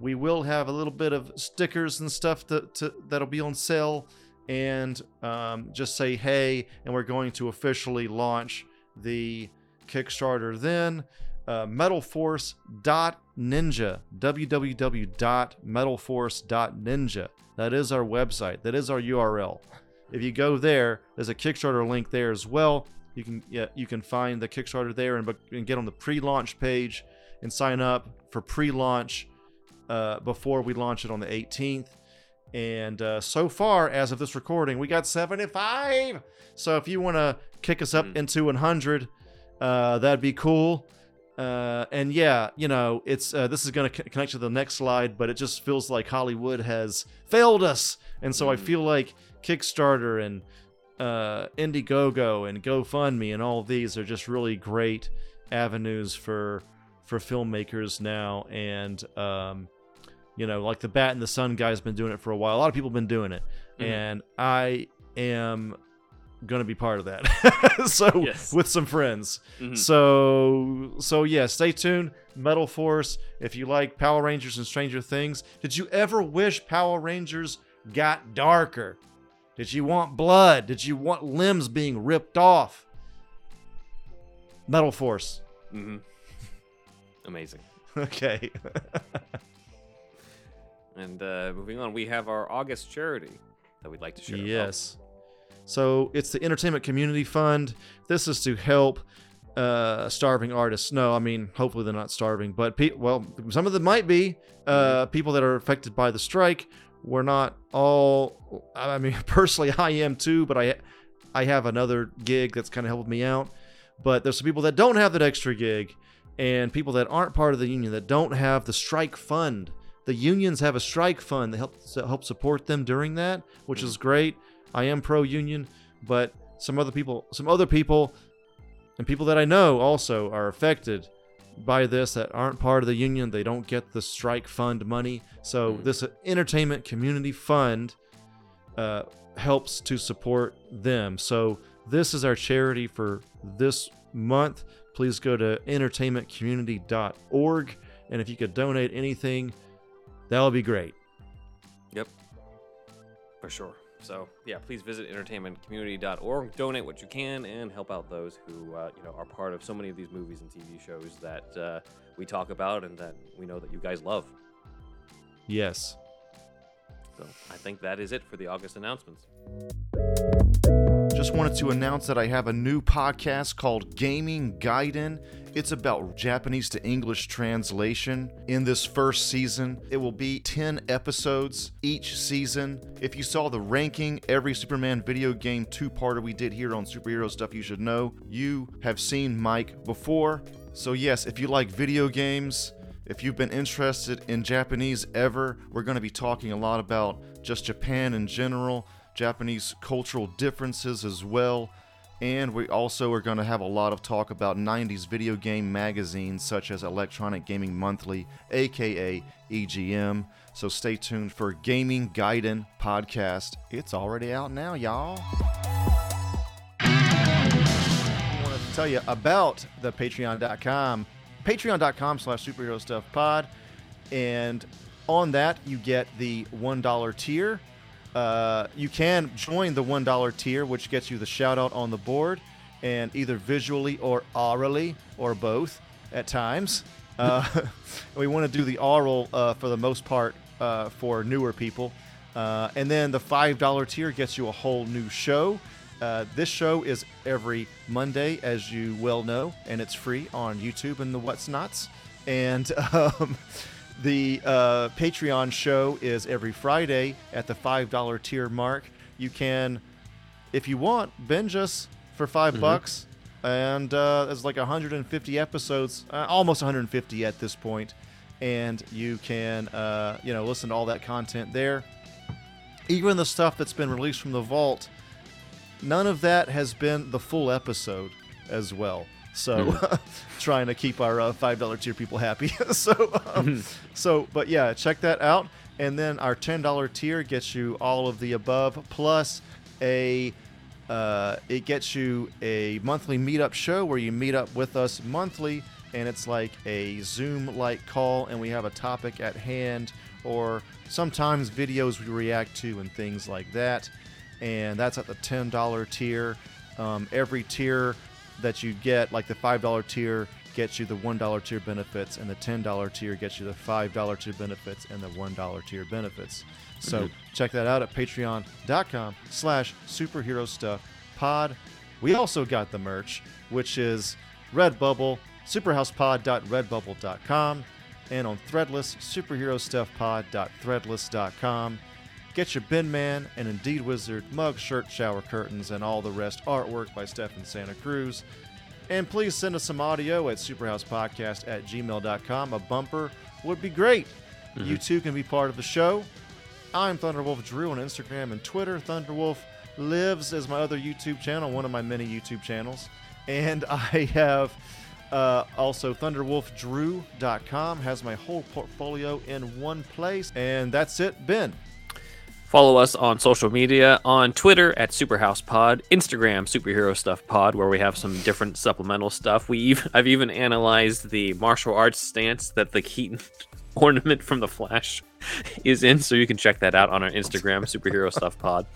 We will have a little bit of stickers and stuff that to, that'll be on sale, and um, just say hey, and we're going to officially launch the Kickstarter then. Uh, metalforce dot ninja, w w w dot metalforce dot ninja. That is our website. That is our U R L. If you go there, there's a Kickstarter link there as well. You can yeah, you can find the Kickstarter there and, and get on the pre-launch page and sign up for pre-launch uh, before we launch it on the eighteenth. And uh, so far, as of this recording, we got seventy-five. So if you want to kick us up mm. into one hundred, uh, that'd be cool. Uh, and yeah, you know, it's uh, this is going to co- connect to the next slide, but it just feels like Hollywood has failed us. And so mm. I feel like Kickstarter and uh, Indiegogo and GoFundMe and all of these are just really great avenues for for filmmakers now. And, um, you know, like the Bat in the Sun guy's been doing it for a while. A lot of people have been doing it. Mm. And I am going to be part of that. so yes. With some friends. Mm-hmm. So, so yeah, stay tuned. Metal Force. If you like Power Rangers and Stranger Things, did you ever wish Power Rangers got darker? Did you want blood? Did you want limbs being ripped off? Metal Force. Mm-hmm. Amazing. Okay. And uh, moving on, we have our August charity that we'd like to share. Yes. So it's the Entertainment Community Fund. This is to help uh, starving artists. No, I mean, hopefully they're not starving, but pe- well, some of them might be uh, people that are affected by the strike. We're not all, I mean, personally, I am too, but I I have another gig that's kind of helping me out. But there's some people that don't have that extra gig, and people that aren't part of the union that don't have the strike fund. The unions have a strike fund that helps help support them during that, which is great. I am pro-union, but some other people, some other people and people that I know also are affected by this that aren't part of the union. They don't get the strike fund money. So mm. this Entertainment Community Fund uh, helps to support them. So this is our charity for this month. Please go to entertainment community dot org. And if you could donate anything, that would be great. Yep, for sure. So yeah, please visit entertainment community dot org, donate what you can, and help out those who uh, you know are part of so many of these movies and T V shows that uh, we talk about and that we know that you guys love. Yes. So I think that is it for the August announcements. Just wanted to announce that I have a new podcast called Gaming Gaiden. It's about Japanese to English translation. In this first season, it will be ten episodes each season. If you saw the ranking, every Superman video game two-parter we did here on Superhero Stuff You Should Know, you have seen Mike before. So yes, if you like video games, if you've been interested in Japanese ever, we're going to be talking a lot about just Japan in general, Japanese cultural differences as well, and we also are going to have a lot of talk about nineties video game magazines such as Electronic Gaming Monthly, aka E G M. So stay tuned for Gaming Gaiden podcast. It's already out now, y'all. I want to tell you about the patreon dot com, patreon dot com slash superhero stuff pod, and on that you get the one dollar tier. Uh, you can join the one dollar tier, which gets you the shout out on the board, and either visually or orally or both at times. Uh, we want to do the oral uh, for the most part uh, for newer people. Uh, and then the five dollar tier gets you a whole new show. Uh, this show is every Monday, as you well know, and it's free on YouTube and the What's Nots. And um, The uh, Patreon show is every Friday at the five dollar tier mark. You can, if you want, binge us for five mm-hmm. bucks. And uh, there's like one hundred fifty episodes, uh, almost one hundred fifty at this point. and you can uh, you know, listen to all that content there. Even the stuff that's been released from the vault, none of that has been the full episode as well. So mm. trying to keep our uh, five dollar tier people happy. so, um, so, but yeah, check that out. And then our ten dollar tier gets you all of the above, plus a uh, it gets you a monthly meetup show where you meet up with us monthly, and it's like a Zoom-like call, and we have a topic at hand, or sometimes videos we react to and things like that. And that's at the ten dollar tier. Um, every tier that you get, like the five dollar tier gets you the one dollar tier benefits, and the ten dollar tier gets you the five dollar tier benefits and the one dollar tier benefits. So mm-hmm. check that out at patreon.com slash superhero stuff pod. We also got the merch, which is Redbubble, superhousepod dot redbubble dot com, and on Threadless, superhero stuff pod dot threadless dot com. Get your Bin Man and Indeed Wizard mug, shirt, shower curtains, and all the rest artwork by Stefan Santa Cruz. And please send us some audio at superhousepodcast at gmail dot com. A bumper would be great. Mm-hmm. You too can be part of the show. I'm Thunderwolf Drew on Instagram and Twitter. Thunderwolf Lives is my other YouTube channel, one of my many YouTube channels. And I have uh, also thunderwolf drew dot com has my whole portfolio in one place. And that's it, Ben. Follow us on social media, on Twitter at SuperhousePod, Instagram Superhero Stuff Pod, where we have some different supplemental stuff. We even, I've even analyzed the martial arts stance that the Keaton ornament from The Flash is in, so you can check that out on our Instagram Superhero Stuff Pod,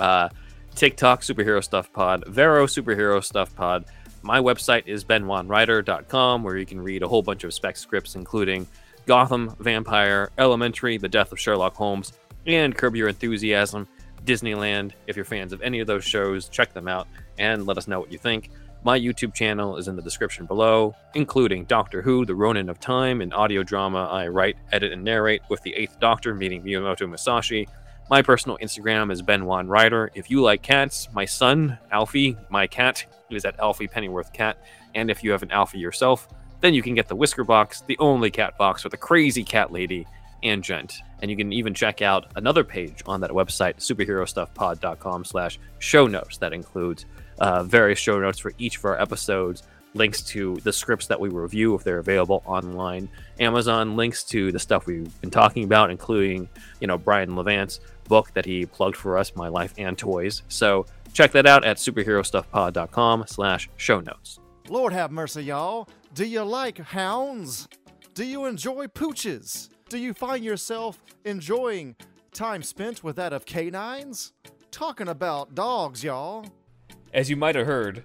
uh, TikTok Superhero Stuff Pod, Vero Superhero Stuff Pod. My website is benwanwriter dot com, where you can read a whole bunch of spec scripts, including Gotham, Vampire, Elementary, The Death of Sherlock Holmes, and Curb Your Enthusiasm, Disneyland. If you're fans of any of those shows, check them out and let us know what you think. My YouTube channel is in the description below, including Doctor Who, The Ronin of Time, an audio drama I write, edit, and narrate with the Eighth Doctor meeting Miyamoto Musashi. My personal Instagram is benwanwriter. If you like cats, my son, Alfie, my cat, is at Alfie Pennyworth Cat. And if you have an Alfie yourself, then you can get the Whisker Box, the only cat box with a crazy cat lady and gent. And you can even check out another page on that website, superhero stuff pod dot com slash show notes. That includes uh, various show notes for each of our episodes, links to the scripts that we review if they're available online, Amazon links to the stuff we've been talking about, including, you know, Brian Levant's book that he plugged for us, My Life and Toys. So check that out at superhero stuff pod dot com slash show notes. Lord have mercy, y'all. Do you like hounds? Do you enjoy pooches? Do you find yourself enjoying time spent with that of canines? Talking about dogs, y'all. As you might have heard,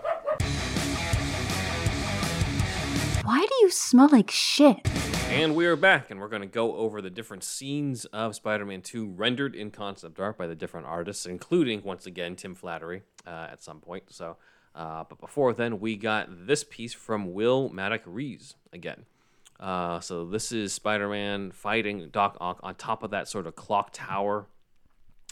Why do you smell like shit? And we are back, and we're going to go over the different scenes of Spider-Man two rendered in concept art by the different artists, including, once again, Tim Flattery uh, at some point. So, uh, but before then, we got this piece from Will Matic Rees again. Uh, so this is Spider-Man fighting Doc Ock on top of that sort of clock tower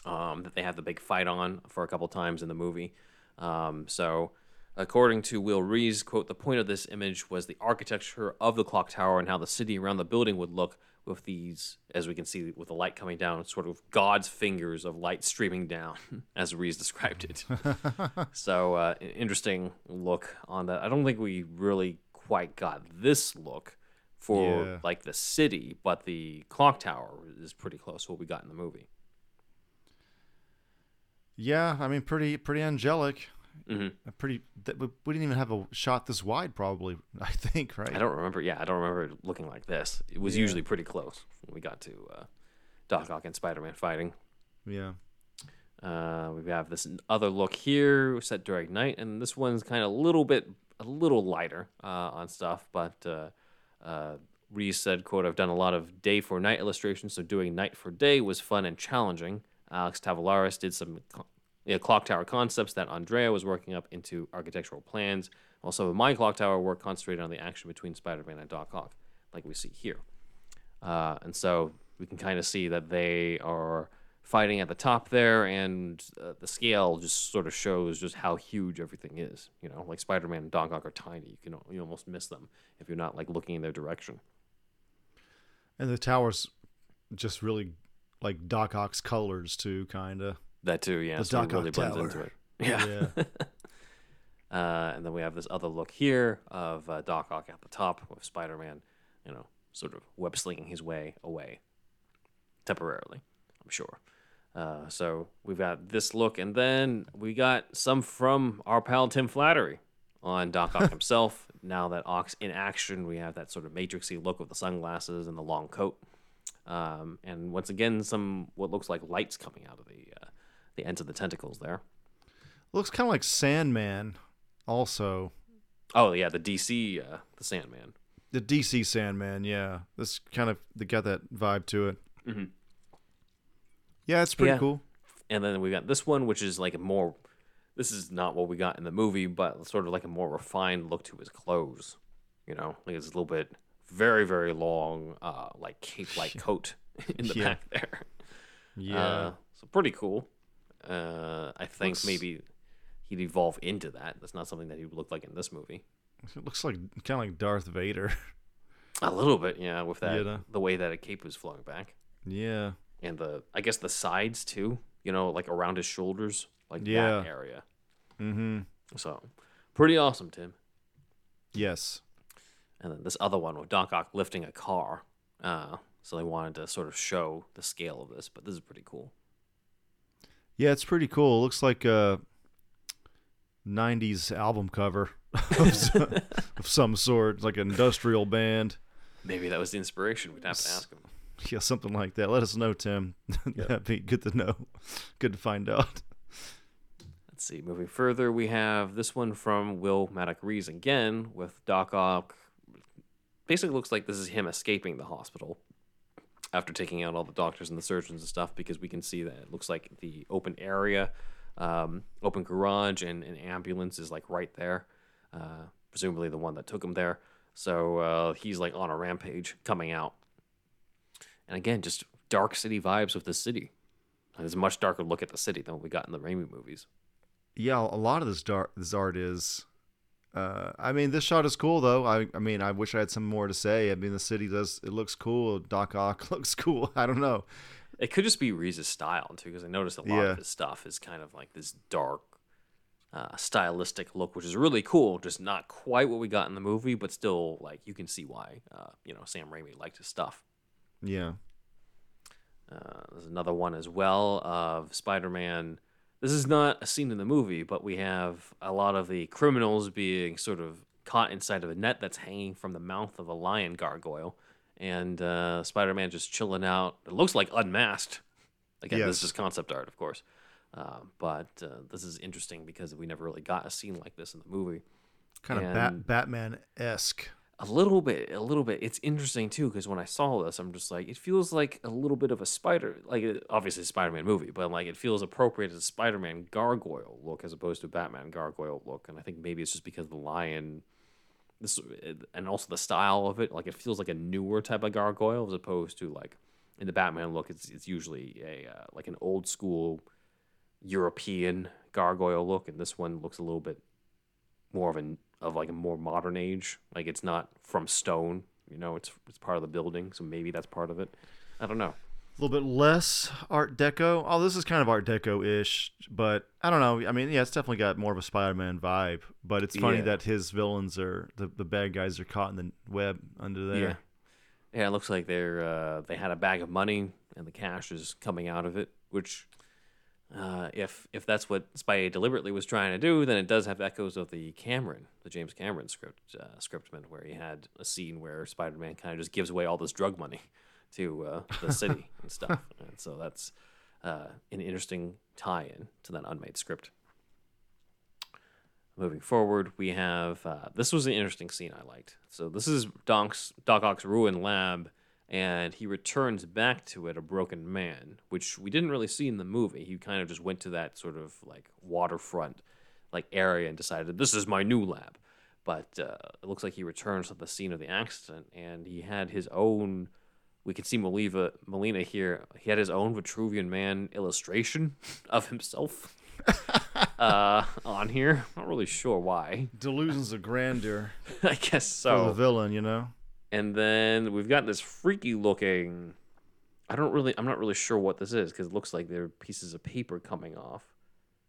um, that they have the big fight on for a couple times in the movie. Um, so... According to Will Rees, quote, the point of this image was the architecture of the clock tower and how the city around the building would look with these, as we can see, with the light coming down, sort of God's fingers of light streaming down, as Rees described it. So uh, an interesting look on that. I don't think we really quite got this look for yeah. like the city, but the clock tower is pretty close to what we got in the movie. Yeah, I mean, pretty pretty angelic. Mm-hmm. A pretty th- we didn't even have a shot this wide, probably. I think, right? I don't remember. Yeah, I don't remember it looking like this. It was yeah. usually pretty close when we got to uh, Doc Ock and Spider-Man fighting. Yeah. Uh, we have this other look here set during night, and this one's kind of a little bit a little lighter uh, on stuff, but uh, uh, Rees said, quote, "I've done a lot of day for night illustrations, so doing night for day was fun and challenging. Alex Tavoularis did some you know, clock tower concepts that Andrea was working up into architectural plans. Also, my clock tower work concentrated on the action between Spider-Man and Doc Ock, like we see here." Uh, and so we can kind of see that they are fighting at the top there, and uh, the scale just sort of shows just how huge everything is. You know, like Spider-Man and Doc Ock are tiny. You can you almost miss them if you're not like looking in their direction. And the towers just really like Doc Ock's colors too, kind of. That too, yeah. The so Doc Ock really blends into it. Yeah. yeah. Uh, and then we have this other look here of uh, Doc Ock at the top with Spider-Man, you know, sort of web-slinging his way away temporarily, I'm sure. Uh, so we've got this look, and then we got some from our pal Tim Flattery on Doc Ock himself. Now that Ock's in action, we have that sort of Matrixy look with the sunglasses and the long coat. Um, and once again, some what looks like lights coming out of the, uh, the ends of the tentacles there. Looks kind of like Sandman. Also, oh yeah, the D C, uh, the Sandman, the D C Sandman, yeah, this kind of they got that vibe to it. Mm-hmm. Yeah, it's pretty yeah. cool. And then we got this one, which is like a more, this is not what we got in the movie, but sort of like a more refined look to his clothes. You know, like it's a little bit very very long, uh, like cape-like coat in the yeah. back there. Yeah, uh, so pretty cool. Uh, I think Looks... maybe. He'd evolve into that. That's not something that he would look like in this movie. It looks like kind of like Darth Vader. A little bit, yeah, with that, you know? The way that a cape was flung back. Yeah. And the, I guess the sides too, you know, like around his shoulders, like yeah. that area. Mm-hmm. So, pretty awesome, Tim. Yes. And then this other one with Doc Ock lifting a car. Uh, so they wanted to sort of show the scale of this, but this is pretty cool. Yeah, it's pretty cool. It looks like... Uh... nineties album cover of some, of some sort, like an industrial band. Maybe that was the inspiration. We'd have to ask him. Yeah, something like that. Let us know, Tim. Yep. That'd be good to know. Good to find out. Let's see. Moving further, we have this one from Will Maddock Rees again with Doc Ock. Basically looks like this is him escaping the hospital after taking out all the doctors and the surgeons and stuff, because we can see that it looks like the open area Um, open garage and an ambulance is like right there, uh, presumably the one that took him there. So uh, he's like on a rampage coming out, and again, just Dark City vibes with the city. Like, there's a much darker look at the city than what we got in the Raimi movies. Yeah, a lot of this dark this art is. Uh, I mean, this shot is cool though. I I mean, I wish I had some more to say. I mean, the city does it looks cool. Doc Ock looks cool. I don't know. It could just be Rees' style, too, because I noticed a lot yeah. of his stuff is kind of like this dark, uh, stylistic look, which is really cool, just not quite what we got in the movie, but still, like, you can see why, uh, you know, Sam Raimi liked his stuff. Yeah. Uh, there's another one as well of Spider-Man. This is not a scene in the movie, but we have a lot of the criminals being sort of caught inside of a net that's hanging from the mouth of a lion gargoyle. And uh, Spider-Man just chilling out. It looks like unmasked. Again, yes. This is just concept art, of course. Uh, but uh, this is interesting because we never really got a scene like this in the movie. Kind and of Bat- Batman-esque. A little bit, a little bit. It's interesting, too, because when I saw this, I'm just like, it feels like a little bit of a Spider... Like, obviously, it's a Spider-Man movie, but like it feels appropriate as a Spider-Man gargoyle look as opposed to a Batman gargoyle look. And I think maybe it's just because the lion... This and also the style of it, like it feels like a newer type of gargoyle as opposed to like in the Batman look. It's it's usually a uh, like an old school European gargoyle look, and this one looks a little bit more of an of like a more modern age. Like it's not from stone, you know. It's it's part of the building, so maybe that's part of it. I don't know. A little bit less Art Deco. Oh, this is kind of Art Deco-ish, but I don't know. I mean, yeah, it's definitely got more of a Spider-Man vibe, but it's funny yeah. that his villains are, the, the bad guys are caught in the web under there. Yeah, yeah, it looks like they're uh, they had a bag of money, and the cash is coming out of it, which uh, if if that's what Spidey deliberately was trying to do, then it does have echoes of the Cameron, the James Cameron script, uh, scriptman, where he had a scene where Spider-Man kind of just gives away all this drug money to uh, the city and stuff. And so that's uh, an interesting tie-in to that unmade script. Moving forward, we have, uh, this was an interesting scene I liked. So this is Doc's, Doc Ock's ruined lab, and he returns back to it a broken man, which we didn't really see in the movie. He kind of just went to that sort of like waterfront like area and decided, this is my new lab. But uh, it looks like he returns to the scene of the accident, and he had his own, we could see Maliva, Melina here, he had his own Vitruvian Man illustration of himself. uh, on here. I'm not really sure why. Delusions of grandeur. I guess so. For the villain, you know? And then we've got this freaky looking... I don't really... I'm not really sure what this is, because it looks like there are pieces of paper coming off.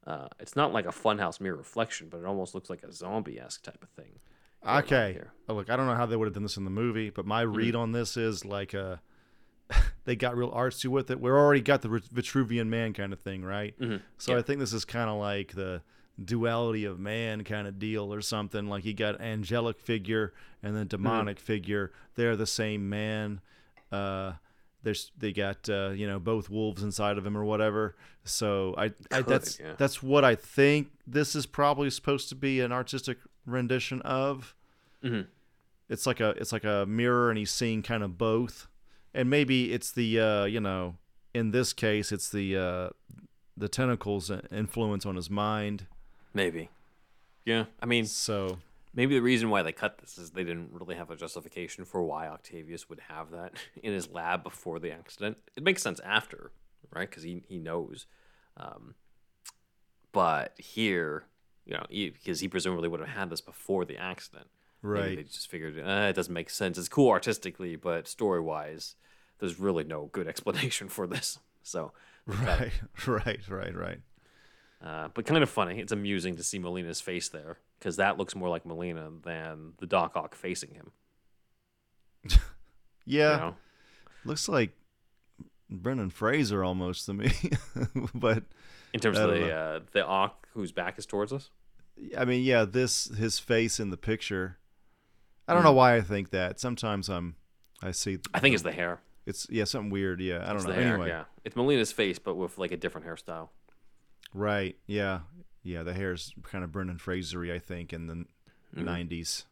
Uh, it's not like a funhouse mirror reflection, but it almost looks like a zombie-esque type of thing. Okay. Right oh, look, I don't know how they would have done this in the movie, but my read mm-hmm. on this is like a... They got real artsy with it. We're already got the Vitruvian Man kind of thing, right? Mm-hmm. So yeah. I think this is kind of like the duality of man kind of deal or something. Like you got angelic figure and then demonic mm-hmm. figure. They're the same man. Uh, there's they got uh, you know both wolves inside of him or whatever. So I, I that's Could, yeah. that's what I think this is probably supposed to be an artistic rendition of. Mm-hmm. It's like a it's like a mirror, and he's seeing kind of both. And maybe it's the, uh, you know, in this case, it's the uh, the tentacles' influence on his mind. Maybe. Yeah. I mean, so maybe the reason why they cut this is they didn't really have a justification for why Octavius would have that in his lab before the accident. It makes sense after, right? Because he, he knows. Um, but here, you know, because he, he presumably would have had this before the accident. Right. Maybe they just figured uh, it doesn't make sense. It's cool artistically, but story wise, there's really no good explanation for this. So right, uh, right, right, right. Uh, but kind of funny. It's amusing to see Molina's face there, because that looks more like Melina than the Doc Ock facing him. Yeah, you know? Looks like Brendan Fraser almost to me. But in terms of the uh, the Ock whose back is towards us. I mean, yeah, this his face in the picture. I don't know why I think that. Sometimes I'm, I see. I think it's the hair. It's yeah, something weird. Yeah, I don't know. Anyway, yeah, it's Melina's face, but with like a different hairstyle. Right. Yeah. Yeah. The hair's kind of Brendan Fraser-y, I think, in the mm-hmm. nineties.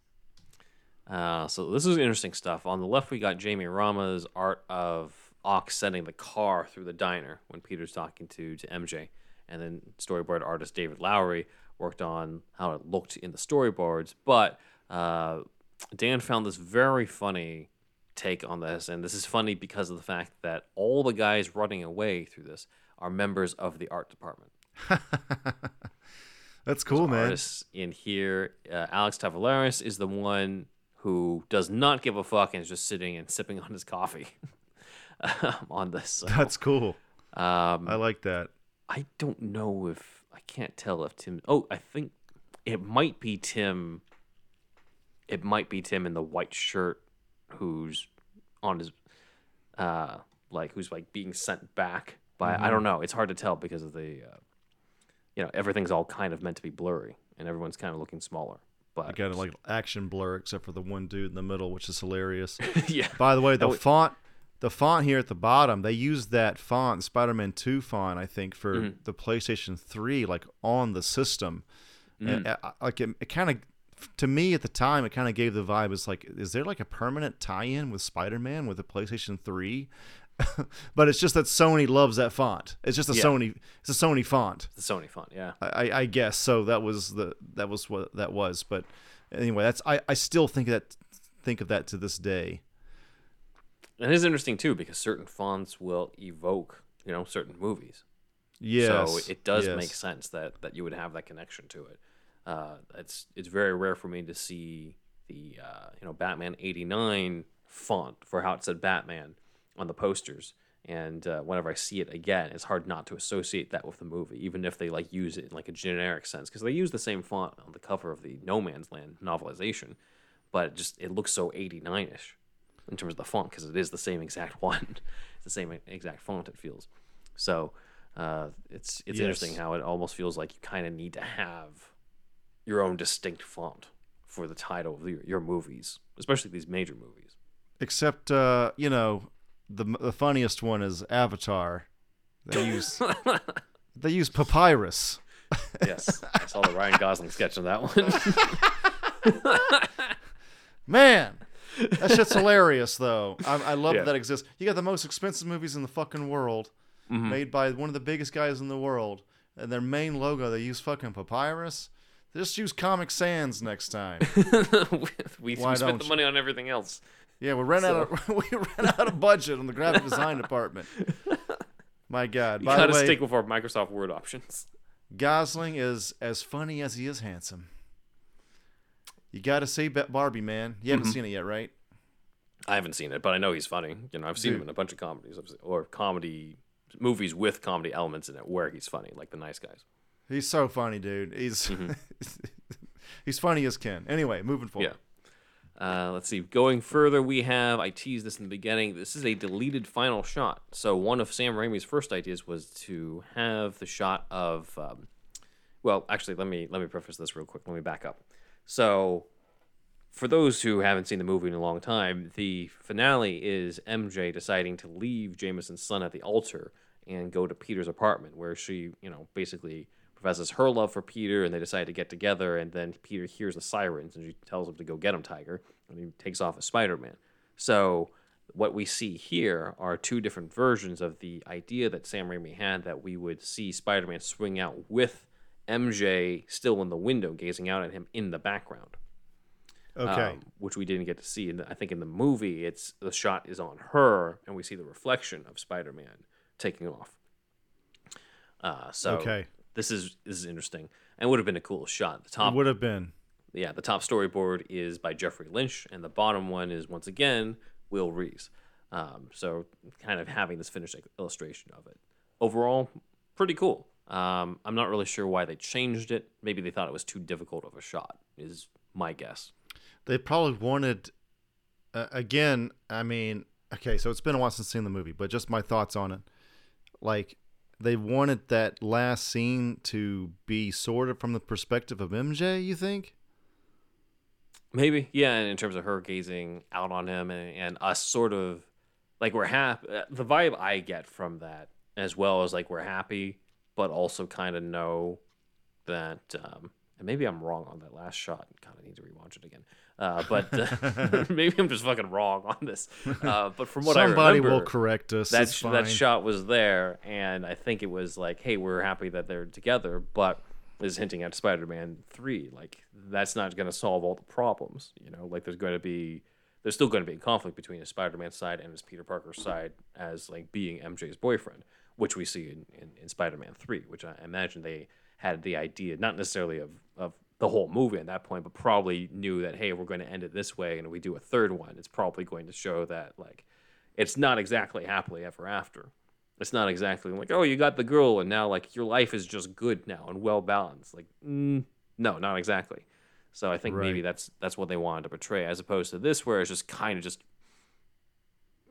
Uh, so this is interesting stuff. On the left, we got Jamie Rama's art of Ock sending the car through the diner when Peter's talking to to M J, and then storyboard artist David Lowery worked on how it looked in the storyboards, but. Uh, Dan found this very funny take on this, and this is funny because of the fact that all the guys running away through this are members of the art department. That's cool, There's man. Artists in here, uh, Alex Tavoularis is the one who does not give a fuck and is just sitting and sipping on his coffee um, on this. So, that's cool. Um, I like that. I don't know if I can't tell if Tim. Oh, I think it might be Tim. It might be Tim in the white shirt who's on his, uh, like, who's like being sent back by, mm-hmm. I don't know. It's hard to tell because of the, uh, you know, everything's all kind of meant to be blurry and everyone's kind of looking smaller. But kind of like action blur, except for the one dude in the middle, which is hilarious. Yeah. By the way, the was... font, the font here at the bottom, they used that font, Spider-Man two font, I think, for mm-hmm. the PlayStation three, like on the system. Mm-hmm. And, uh, like it, it kind of, to me at the time, it kind of gave the vibe. It's like, is there like a permanent tie-in with Spider-Man with the PlayStation three? But it's just that Sony loves that font. It's just a yeah. Sony. It's a Sony font. The Sony font, yeah. I, I guess so. That was the that was what that was. But anyway, that's I, I still think that think of that to this day. And it's interesting too because certain fonts will evoke you know certain movies. Yes. So it does yes. make sense that that you would have that connection to it. Uh, it's it's very rare for me to see the uh, you know Batman eighty-nine font for how it said Batman on the posters, and uh, whenever I see it again, it's hard not to associate that with the movie, even if they like use it in like a generic sense, because they use the same font on the cover of the No Man's Land novelization, but it just it looks so eighty-nine-ish in terms of the font because it is the same exact one, it's the same exact font it feels. So uh, it's it's yes. interesting how it almost feels like you kind of need to have your own distinct font for the title of your, your movies, especially these major movies. Except, uh, you know, the the funniest one is Avatar. They use they use papyrus. Yes, I saw the Ryan Gosling sketch on that one. Man, that shit's hilarious, though. I, I love yeah. that exists. You got the most expensive movies in the fucking world, mm-hmm. made by one of the biggest guys in the world, and their main logo, they use fucking papyrus. Just use Comic Sans next time. we we spent the money on everything else. Yeah, we ran so. out of we ran out of budget on the graphic design department. My God! You By gotta the way, stick with our Microsoft Word options. Gosling is as funny as he is handsome. You gotta see Barbie, man. You haven't mm-hmm. seen it yet, right? I haven't seen it, but I know he's funny. You know, I've seen Dude. him in a bunch of comedies or comedy movies with comedy elements in it where he's funny, like The Nice Guys. He's so funny, dude. He's mm-hmm. he's funny as Ken. Anyway, moving forward. Yeah. Uh, let's see. Going further, we have, I teased this in the beginning, this is a deleted final shot. So one of Sam Raimi's first ideas was to have the shot of, um, well, actually, let me let me preface this real quick. Let me back up. So for those who haven't seen the movie in a long time, the finale is M J deciding to leave Jameson's son at the altar and go to Peter's apartment where she, you know, basically professes her love for Peter, and they decide to get together, and then Peter hears the sirens, and she tells him to go get him, Tiger, and he takes off as Spider-Man. So what we see here are two different versions of the idea that Sam Raimi had that we would see Spider-Man swing out with M J still in the window, gazing out at him in the background. Okay. Um, which we didn't get to see. And I think in the movie, it's the shot is on her, and we see the reflection of Spider-Man taking off. Uh, so... Okay. This is this is interesting, and would have been a cool shot. The top it would have been, yeah. The top storyboard is by Jeffrey Lynch, and the bottom one is once again Will Rees. Um, so kind of having this finished illustration of it. Overall, pretty cool. Um, I'm not really sure why they changed it. Maybe they thought it was too difficult of a shot. Is my guess. They probably wanted. Uh, again, I mean, okay. So it's been a while since seeing the movie, but just my thoughts on it, like. They wanted that last scene to be sort of from the perspective of M J, you think? Maybe, yeah, and in terms of her gazing out on him and, and us sort of, like, we're happy. The vibe I get from that, as well as, like, we're happy, but also kind of know that, um, and maybe I'm wrong on that last shot. God, I need to rewatch it again. Uh, but uh, maybe I'm just fucking wrong on this. Uh, but from what Somebody I remember, will correct us. That, sh- that shot was there, and I think it was like, hey, we're happy that they're together, but is hinting at Spider-Man three. Like, that's not going to solve all the problems. You know, like, there's going to be, there's still going to be a conflict between his Spider-Man side and his Peter Parker side as, like, being M J's boyfriend, which we see in, in, in Spider-Man three, which I imagine they had the idea, not necessarily of, of the whole movie at that point, but probably knew that, hey, we're going to end it this way, and if we do a third one, it's probably going to show that, like, it's not exactly happily ever after. It's not exactly like, oh, you got the girl, and now, like, your life is just good now and well-balanced. Like, mm, no, not exactly. So I think right. maybe that's that's what they wanted to portray, as opposed to this, where it's just kind of just,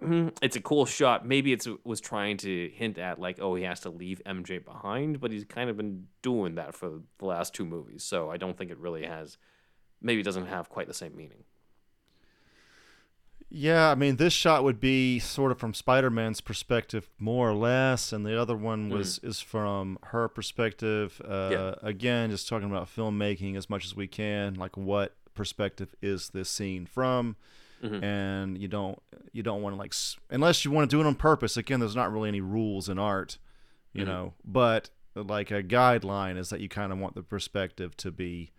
mm, it's a cool shot. Maybe it was trying to hint at, like, oh, he has to leave M J behind, but he's kind of been doing that for the last two movies, so I don't think it really has, maybe it doesn't have quite the same meaning. Yeah, I mean, this shot would be sort of from Spider-Man's perspective, more or less, and the other one was mm-hmm. is from her perspective. Uh, yeah. Again, just talking about filmmaking as much as we can, like, what perspective is this scene from? Mm-hmm. And you don't you don't want to, like, unless you want to do it on purpose. Again, there's not really any rules in art, you mm-hmm. know, but like a guideline is that you kind of want the perspective to be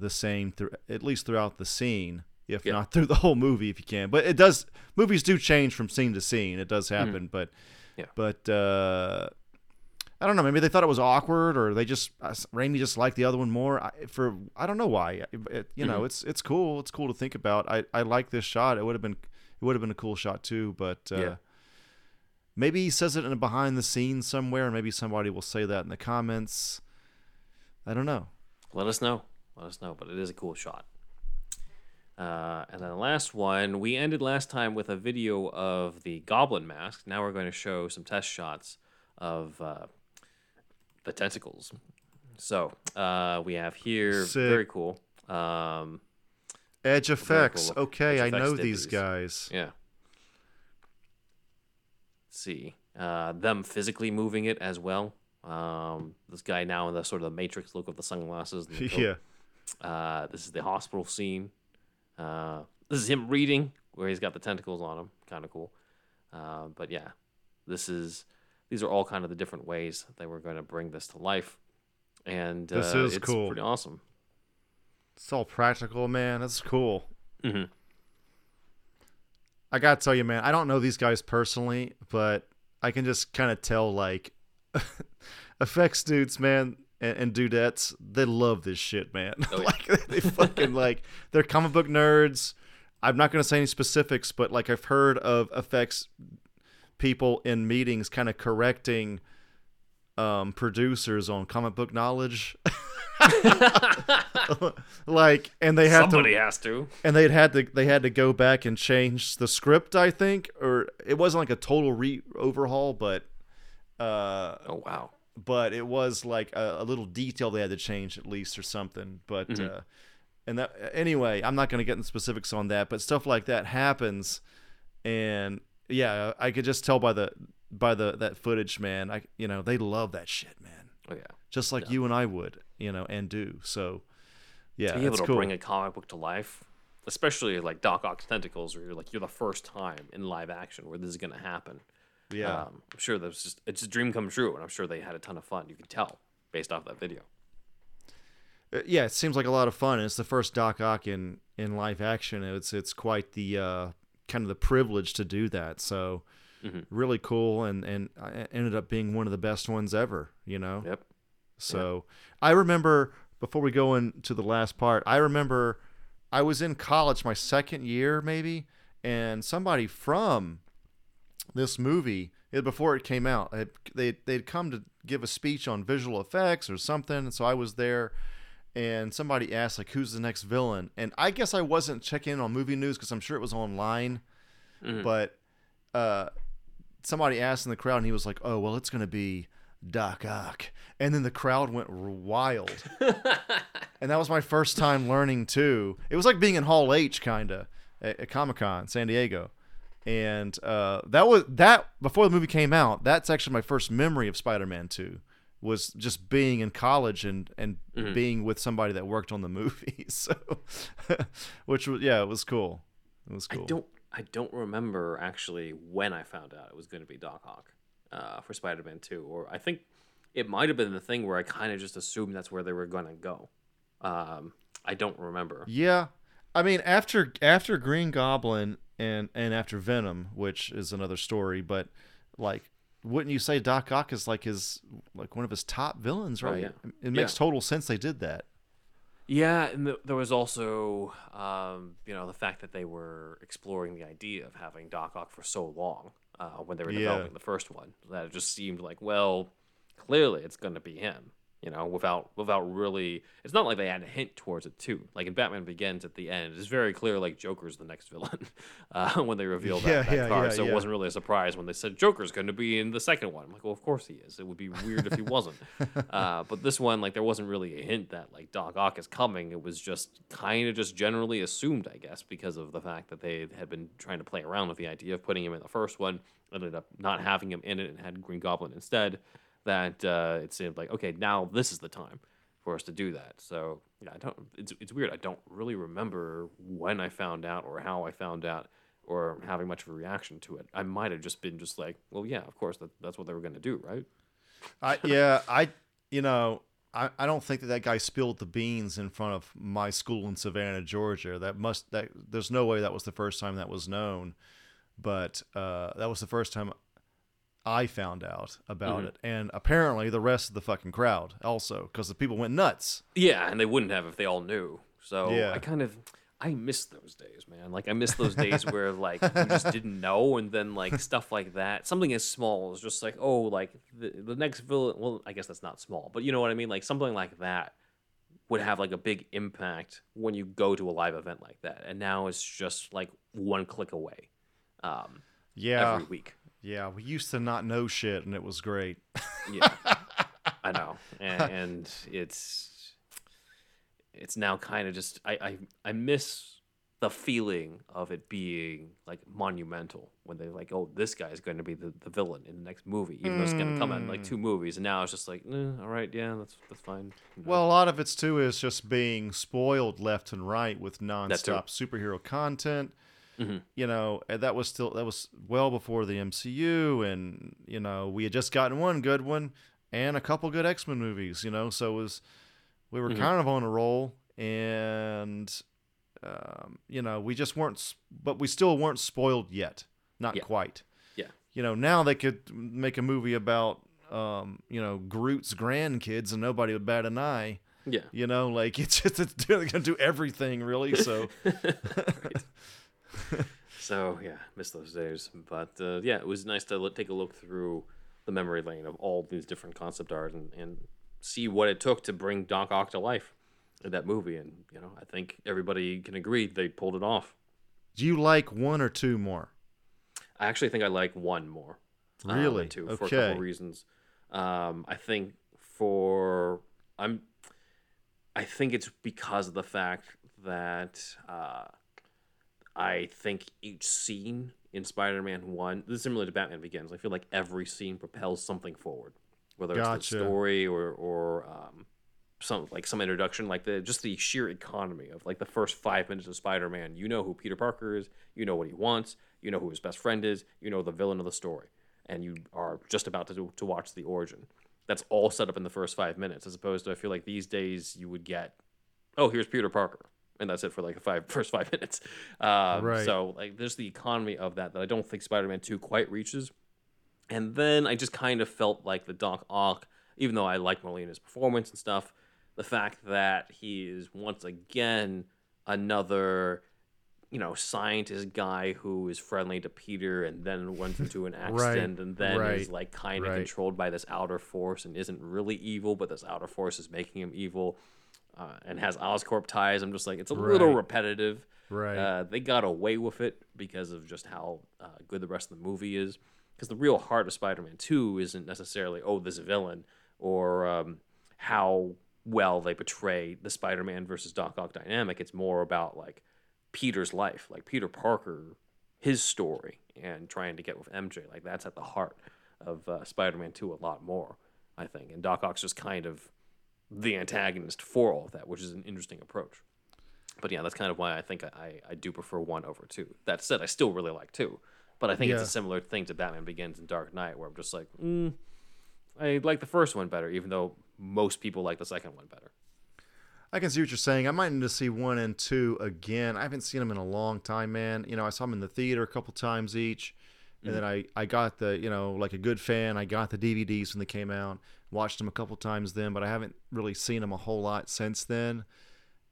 the same through at least throughout the scene, if yeah. not through the whole movie if you can. But it does, movies do change from scene to scene. It does happen, mm-hmm. but yeah. but uh, I don't know. Maybe they thought it was awkward, or they just uh, Raimi just liked the other one more. I, for I don't know why. It, it, you mm-hmm. know, it's it's cool. It's cool to think about. I, I like this shot. It would have been it would have been a cool shot too. But uh, yeah. maybe he says it in a behind the scenes somewhere, and maybe somebody will say that in the comments. I don't know. Let us know. Let us know. But it is a cool shot. Uh, and then the last one, we ended last time with a video of the Goblin mask. Now we're going to show some test shots of. Uh, The tentacles. So uh, we have here, Sick. very cool. Um, Edge Effects. Cool. Okay, Edge I Effects know these guys. Yeah. Let's see. Uh, them physically moving it as well. Um, this guy now in the sort of the Matrix look with the sunglasses. And the yeah. Uh, this is the hospital scene. Uh, this is him reading where he's got the tentacles on him. Kind of cool. Uh, but yeah, this is these are all kind of the different ways they were going to bring this to life. And uh, this is it's cool. Pretty awesome. It's all practical, man. That's cool. Mm-hmm. I gotta tell you, man, I don't know these guys personally, but I can just kind of tell, like, effects dudes, man, and, and dudettes, they love this shit, man. Oh, yeah. Like, they fucking, like, they're comic book nerds. I'm not gonna say any specifics, but, like, I've heard of effects people in meetings kind of correcting um, producers on comic book knowledge. Like, and they had somebody to, has to, and they had to, they had to go back and change the script, I think, or it wasn't like a total re overhaul, but uh, oh wow, but it was like a, a little detail they had to change at least or something. But mm-hmm. uh, and that anyway, I'm not going to get into specifics on that, but stuff like that happens, and yeah, I could just tell by the by the that footage, man. I you know they love that shit, man. Oh yeah, just like yeah. you and I would. You know, and do so. Yeah, to be able to cool. bring a comic book to life, especially like Doc Ock's tentacles, where you're like you're the first time in live action where this is gonna happen. Yeah, um, I'm sure that was just it's a dream come true, and I'm sure they had a ton of fun. You can tell based off that video. Yeah, it seems like a lot of fun. And it's the first Doc Ock in in live action. It's it's quite the uh, kind of the privilege to do that. So mm-hmm. really cool, and and I ended up being one of the best ones ever. You know. Yep. So yeah. I remember before we go into the last part, I remember I was in college my second year maybe, and somebody from this movie it, before it came out, it, they they'd come to give a speech on visual effects or something, and so I was there, and somebody asked like who's the next villain, and I guess I wasn't checking in on movie news because I'm sure it was online, mm-hmm. but uh, somebody asked in the crowd, and he was like, oh well, it's gonna be Doc Ock, and then the crowd went wild. And that was my first time learning too. It was like being in Hall H kind of at, at Comic-Con San Diego, and uh that was that before the movie came out. That's actually my first memory of Spider-Man two, was just being in college and and mm-hmm. being with somebody that worked on the movie. So which was yeah it was cool it was cool I don't I don't remember actually when I found out it was going to be Doc Ock Uh, for Spider-Man two, or I think it might have been the thing where I kind of just assumed that's where they were gonna go. Um, I don't remember. Yeah, I mean after after Green Goblin and and after Venom, which is another story, but like, wouldn't you say Doc Ock is like his like one of his top villains, right? Oh, yeah. It makes yeah. total sense they did that. Yeah, and th- there was also um, you know the fact that they were exploring the idea of having Doc Ock for so long. Uh, when they were developing yeah. the first one, that it just seemed like, well, clearly it's going to be him, you know, without without really, it's not like they had a hint towards it too. Like in Batman Begins at the end, it's very clear like Joker's the next villain uh, when they revealed yeah, that, that yeah, card. Yeah, so yeah. it wasn't really a surprise when they said Joker's going to be in the second one. I'm like, well, of course he is. It would be weird if he wasn't. Uh, but this one, like there wasn't really a hint that like Doc Ock is coming. It was just kind of just generally assumed, I guess, because of the fact that they had been trying to play around with the idea of putting him in the first one, ended up not having him in it and had Green Goblin instead. That uh, it seemed like, okay, now this is the time for us to do that. So yeah, I don't. It's it's weird. I don't really remember when I found out or how I found out or having much of a reaction to it. I might have just been just like, well, yeah, of course, that, that's what they were going to do, right? I yeah, I you know, I, I don't think that that guy spilled the beans in front of my school in Savannah, Georgia. That must that there's no way that was the first time that was known, but uh, that was the first time I found out about mm-hmm. it, and apparently the rest of the fucking crowd also, because the people went nuts. Yeah, and they wouldn't have if they all knew. So yeah. I kind of, I miss those days, man. Like I miss those days where like you just didn't know, and then like stuff like that, something as small as just like, oh, like the, the next villain. Well, I guess that's not small, but you know what I mean. Like something like that would have like a big impact when you go to a live event like that, and now it's just like one click away. Um, yeah, every week. Yeah, we used to not know shit, and it was great. Yeah, I know, and, and it's it's now kind of just I, I I miss the feeling of it being like monumental when they're like, oh, this guy is going to be the, the villain in the next movie, even mm. though it's going to come out in like two movies. And now it's just like, eh, all right, yeah, that's that's fine. You know? Well, a lot of it's too is just being spoiled left and right with nonstop superhero content. Mm-hmm. You know, that was still that was well before the M C U, and you know we had just gotten one good one and a couple good X-Men movies. You know, so it was we were mm-hmm. kind of on a roll, and. Um, you know, we just weren't, but we still weren't spoiled yet. Not yeah. quite. Yeah. You know, now they could make a movie about, um, you know, Groot's grandkids and nobody would bat an eye. Yeah. You know, like it's just, it's, they're going to do everything really. So, so yeah, miss those days. But, uh, yeah, it was nice to look, take a look through the memory lane of all these different concept art and, and see what it took to bring Doc Ock to life. That movie, and you know, I think everybody can agree they pulled it off. Do you like one or two more? I actually think I like one more. Really? Um, two okay. For a couple of reasons. Um, I think for I'm, I think it's because of the fact that uh, I think each scene in Spider-Man One, this is similar to Batman Begins. I feel like every scene propels something forward, whether gotcha. It's the story or or. Um, some like some introduction, like the just the sheer economy of like the first five minutes of Spider-Man. You know who Peter Parker is, you know what he wants, you know who his best friend is, you know the villain of the story, and you are just about to do, to watch the origin. That's all set up in the first five minutes, as opposed to I feel like these days you would get, oh, here's Peter Parker, and that's it for like the five first five minutes. Um, right. So like there's the economy of that that I don't think Spider-Man two quite reaches. And then I just kind of felt like the Doc Ock, even though I like Molina's performance and stuff. The fact that he is once again another, you know, scientist guy who is friendly to Peter and then went into an accident right, and then right, is like kind of right. controlled by this outer force and isn't really evil, but this outer force is making him evil uh, and has Oscorp ties. I'm just like, it's a right. little repetitive. Right. Uh, they got away with it because of just how uh, good the rest of the movie is. Because the real heart of Spider-Man two isn't necessarily, oh, this villain or um, how... well they portray the Spider-Man versus Doc Ock dynamic. It's more about like Peter's life, like Peter Parker, his story, and trying to get with M J. Like that's at the heart of uh, Spider-Man two a lot more, I think. And Doc Ock's just kind of the antagonist for all of that, which is an interesting approach. But yeah, that's kind of why I think I, I, I do prefer one over two. That said, I still really like two, but I think yeah. it's a similar thing to Batman Begins and Dark Knight, where I'm just like, mm, I like the first one better, even though most people like the second one better. I can see what you're saying. I might need to see one and two again. I haven't seen them in a long time, man. You know, I saw them in the theater a couple times each, and mm-hmm. then I, I got the, you know, like a good fan, I got the D V Ds when they came out, watched them a couple times then, but I haven't really seen them a whole lot since then.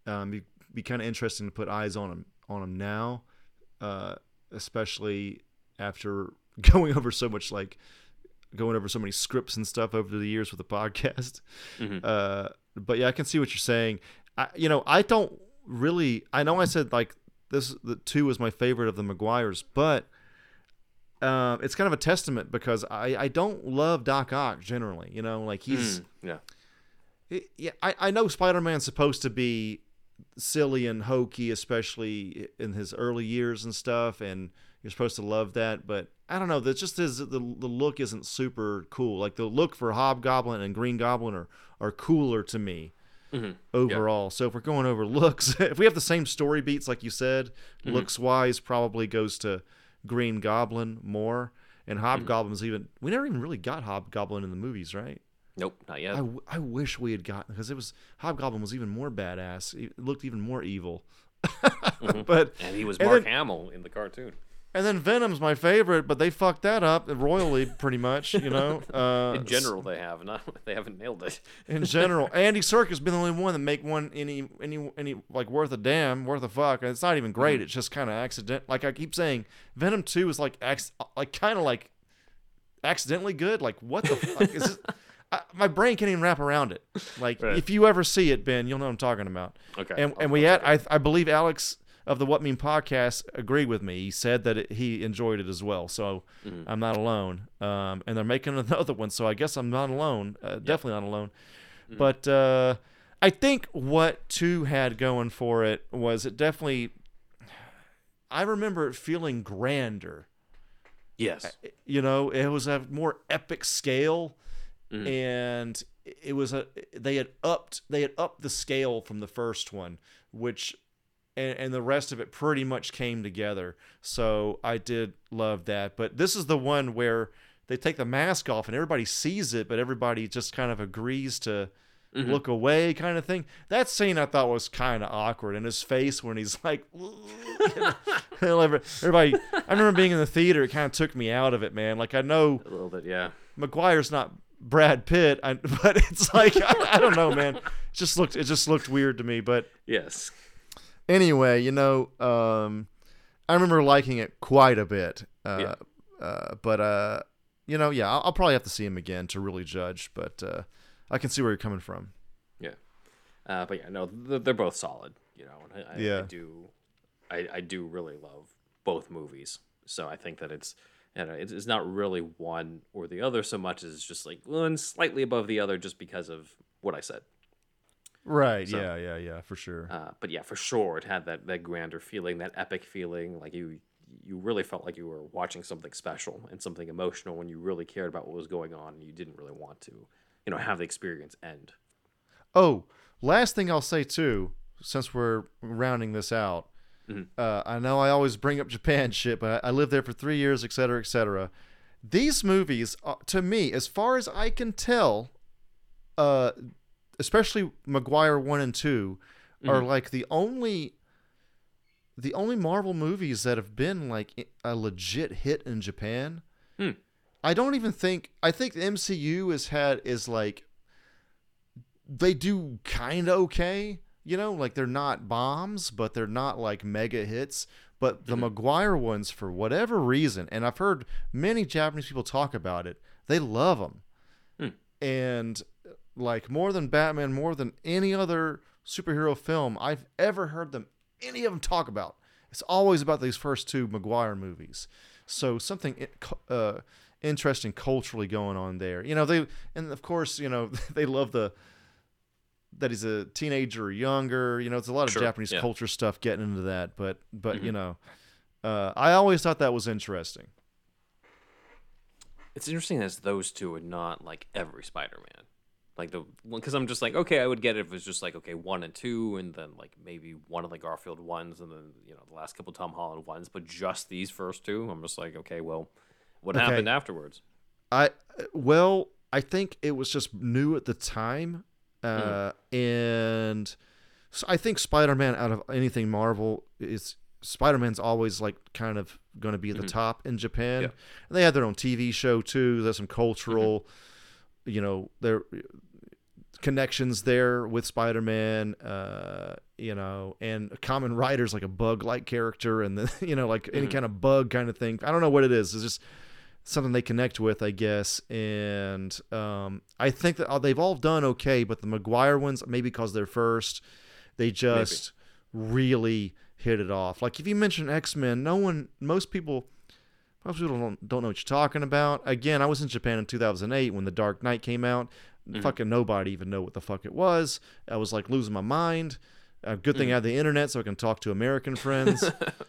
Um, it'd be kind of interesting to put eyes on them, on them now, uh, especially after going over so much, like, going over so many scripts and stuff over the years with the podcast. Mm-hmm. Uh, but yeah, I can see what you're saying. I, you know, I don't really, I know I said like this, the two was my favorite of the Maguires, but uh, it's kind of a testament because I, I don't love Doc Ock generally, you know, like he's, mm, yeah, it, yeah. I, I know Spider-Man's supposed to be silly and hokey, especially in his early years and stuff. And you're supposed to love that, but I don't know. That's just is the the look isn't super cool. Like the look for Hobgoblin and Green Goblin are, are cooler to me mm-hmm. overall. Yep. So if we're going over looks, if we have the same story beats, like you said, mm-hmm. looks wise probably goes to Green Goblin more, and Hobgoblin's mm-hmm. even. We never even really got Hobgoblin in the movies, right? Nope, not yet. I, w- I wish we had gotten because it was Hobgoblin was even more badass. It looked even more evil. mm-hmm. But and he was Mark and then, Hamill in the cartoon. And then Venom's my favorite, but they fucked that up royally, pretty much. You know, uh, in general they have not they haven't nailed it. in general, Andy Serkis been the only one that make one any any any like worth a damn, worth a fuck. And it's not even great. Mm-hmm. It's just kind of accident. Like I keep saying, Venom two is like ac- like kind of like accidentally good. Like what the fuck is this? I, my brain can't even wrap around it. Like right. if you ever see it, Ben, you'll know what I'm talking about. Okay. And I'll, and we I'll had I I believe Alex of the What Mean podcast agreed with me. He said that it, he enjoyed it as well, so mm-hmm. I'm not alone. Um, and they're making another one, so I guess I'm not alone. Uh, yep. Definitely not alone. Mm-hmm. But uh, I think what two had going for it was it definitely I remember it feeling grander. Yes. You know, it was a more epic scale, mm. and it was a they had upped they had upped the scale from the first one, which and, and the rest of it pretty much came together. So I did love that. But this is the one where they take the mask off and everybody sees it, but everybody just kind of agrees to mm-hmm. look away, kind of thing. That scene I thought was kind of awkward, and his face when he's like, everybody. I remember being in the theater; it kind of took me out of it, man. Like I know a little bit, yeah. McGuire's not Brad Pitt, I, but it's like I, I don't know, man. It just looked it just looked weird to me, but yes. Anyway, you know, um, I remember liking it quite a bit, uh, yeah. uh, but uh, you know, yeah, I'll, I'll probably have to see him again to really judge, but. Uh, I can see where you're coming from. Yeah, uh, but yeah, no, they're both solid. You know, and I, yeah. I do, I, I do really love both movies. So I think that it's, you know, it's not really one or the other so much as just like one slightly above the other, just because of what I said. Right. So, yeah. Yeah. Yeah. For sure. Uh, but yeah, for sure, it had that that grander feeling, that epic feeling, like you. You really felt like you were watching something special and something emotional when you really cared about what was going on and you didn't really want to, you know, have the experience end. Oh, last thing I'll say too, since we're rounding this out, mm-hmm. uh, I know I always bring up Japan shit, but I lived there for three years, et cetera, et cetera. These movies, uh, to me, as far as I can tell, uh, especially Maguire one and two, mm-hmm. are like the only... the only Marvel movies that have been like a legit hit in Japan. Hmm. I don't even think, I think the M C U has had is like, they do kind of okay, you know, like they're not bombs, but they're not like mega hits, but the mm-hmm. Maguire ones for whatever reason. And I've heard many Japanese people talk about it. They love them. Hmm. And like more than Batman, more than any other superhero film I've ever heard them any of them talk about. It's always about these first two Maguire movies. So something uh, interesting culturally going on there. You know, they, and of course, you know, they love the, that he's a teenager or younger, you know, it's a lot of sure. Japanese yeah. culture stuff getting into that. But, but, mm-hmm. you know, uh, I always thought that was interesting. It's interesting that those two and not like every Spider-Man. Like the one, because I'm just like, okay, I would get it if it was just like, okay, one and two, and then like maybe one of the Garfield ones, and then, you know, the last couple of Tom Holland ones, but just these first two, I'm just like, okay, well, what okay. happened afterwards? I, well, I think it was just new at the time. Uh, mm-hmm. And so I think Spider-Man, out of anything Marvel, is Spider-Man's always like kind of going to be at the mm-hmm. top in Japan. Yeah. And they had their own T V show too. There's some cultural, mm-hmm. you know, there. connections there with Spider-Man, uh, you know, and common writers like a bug-like character and, the, you know, like mm-hmm. any kind of bug kind of thing. I don't know what it is. It's just something they connect with, I guess. And um, I think that they've all done okay, but the Maguire ones, maybe because they're first, they just maybe. really hit it off. Like if you mention X-Men, no one, most people... Most people don't, don't know what you're talking about. Again, I was in Japan in two thousand eight when The Dark Knight came out. Mm-hmm. Fucking nobody even know what the fuck it was. I was like losing my mind. Uh, good thing mm-hmm. I had the internet so I can talk to American friends.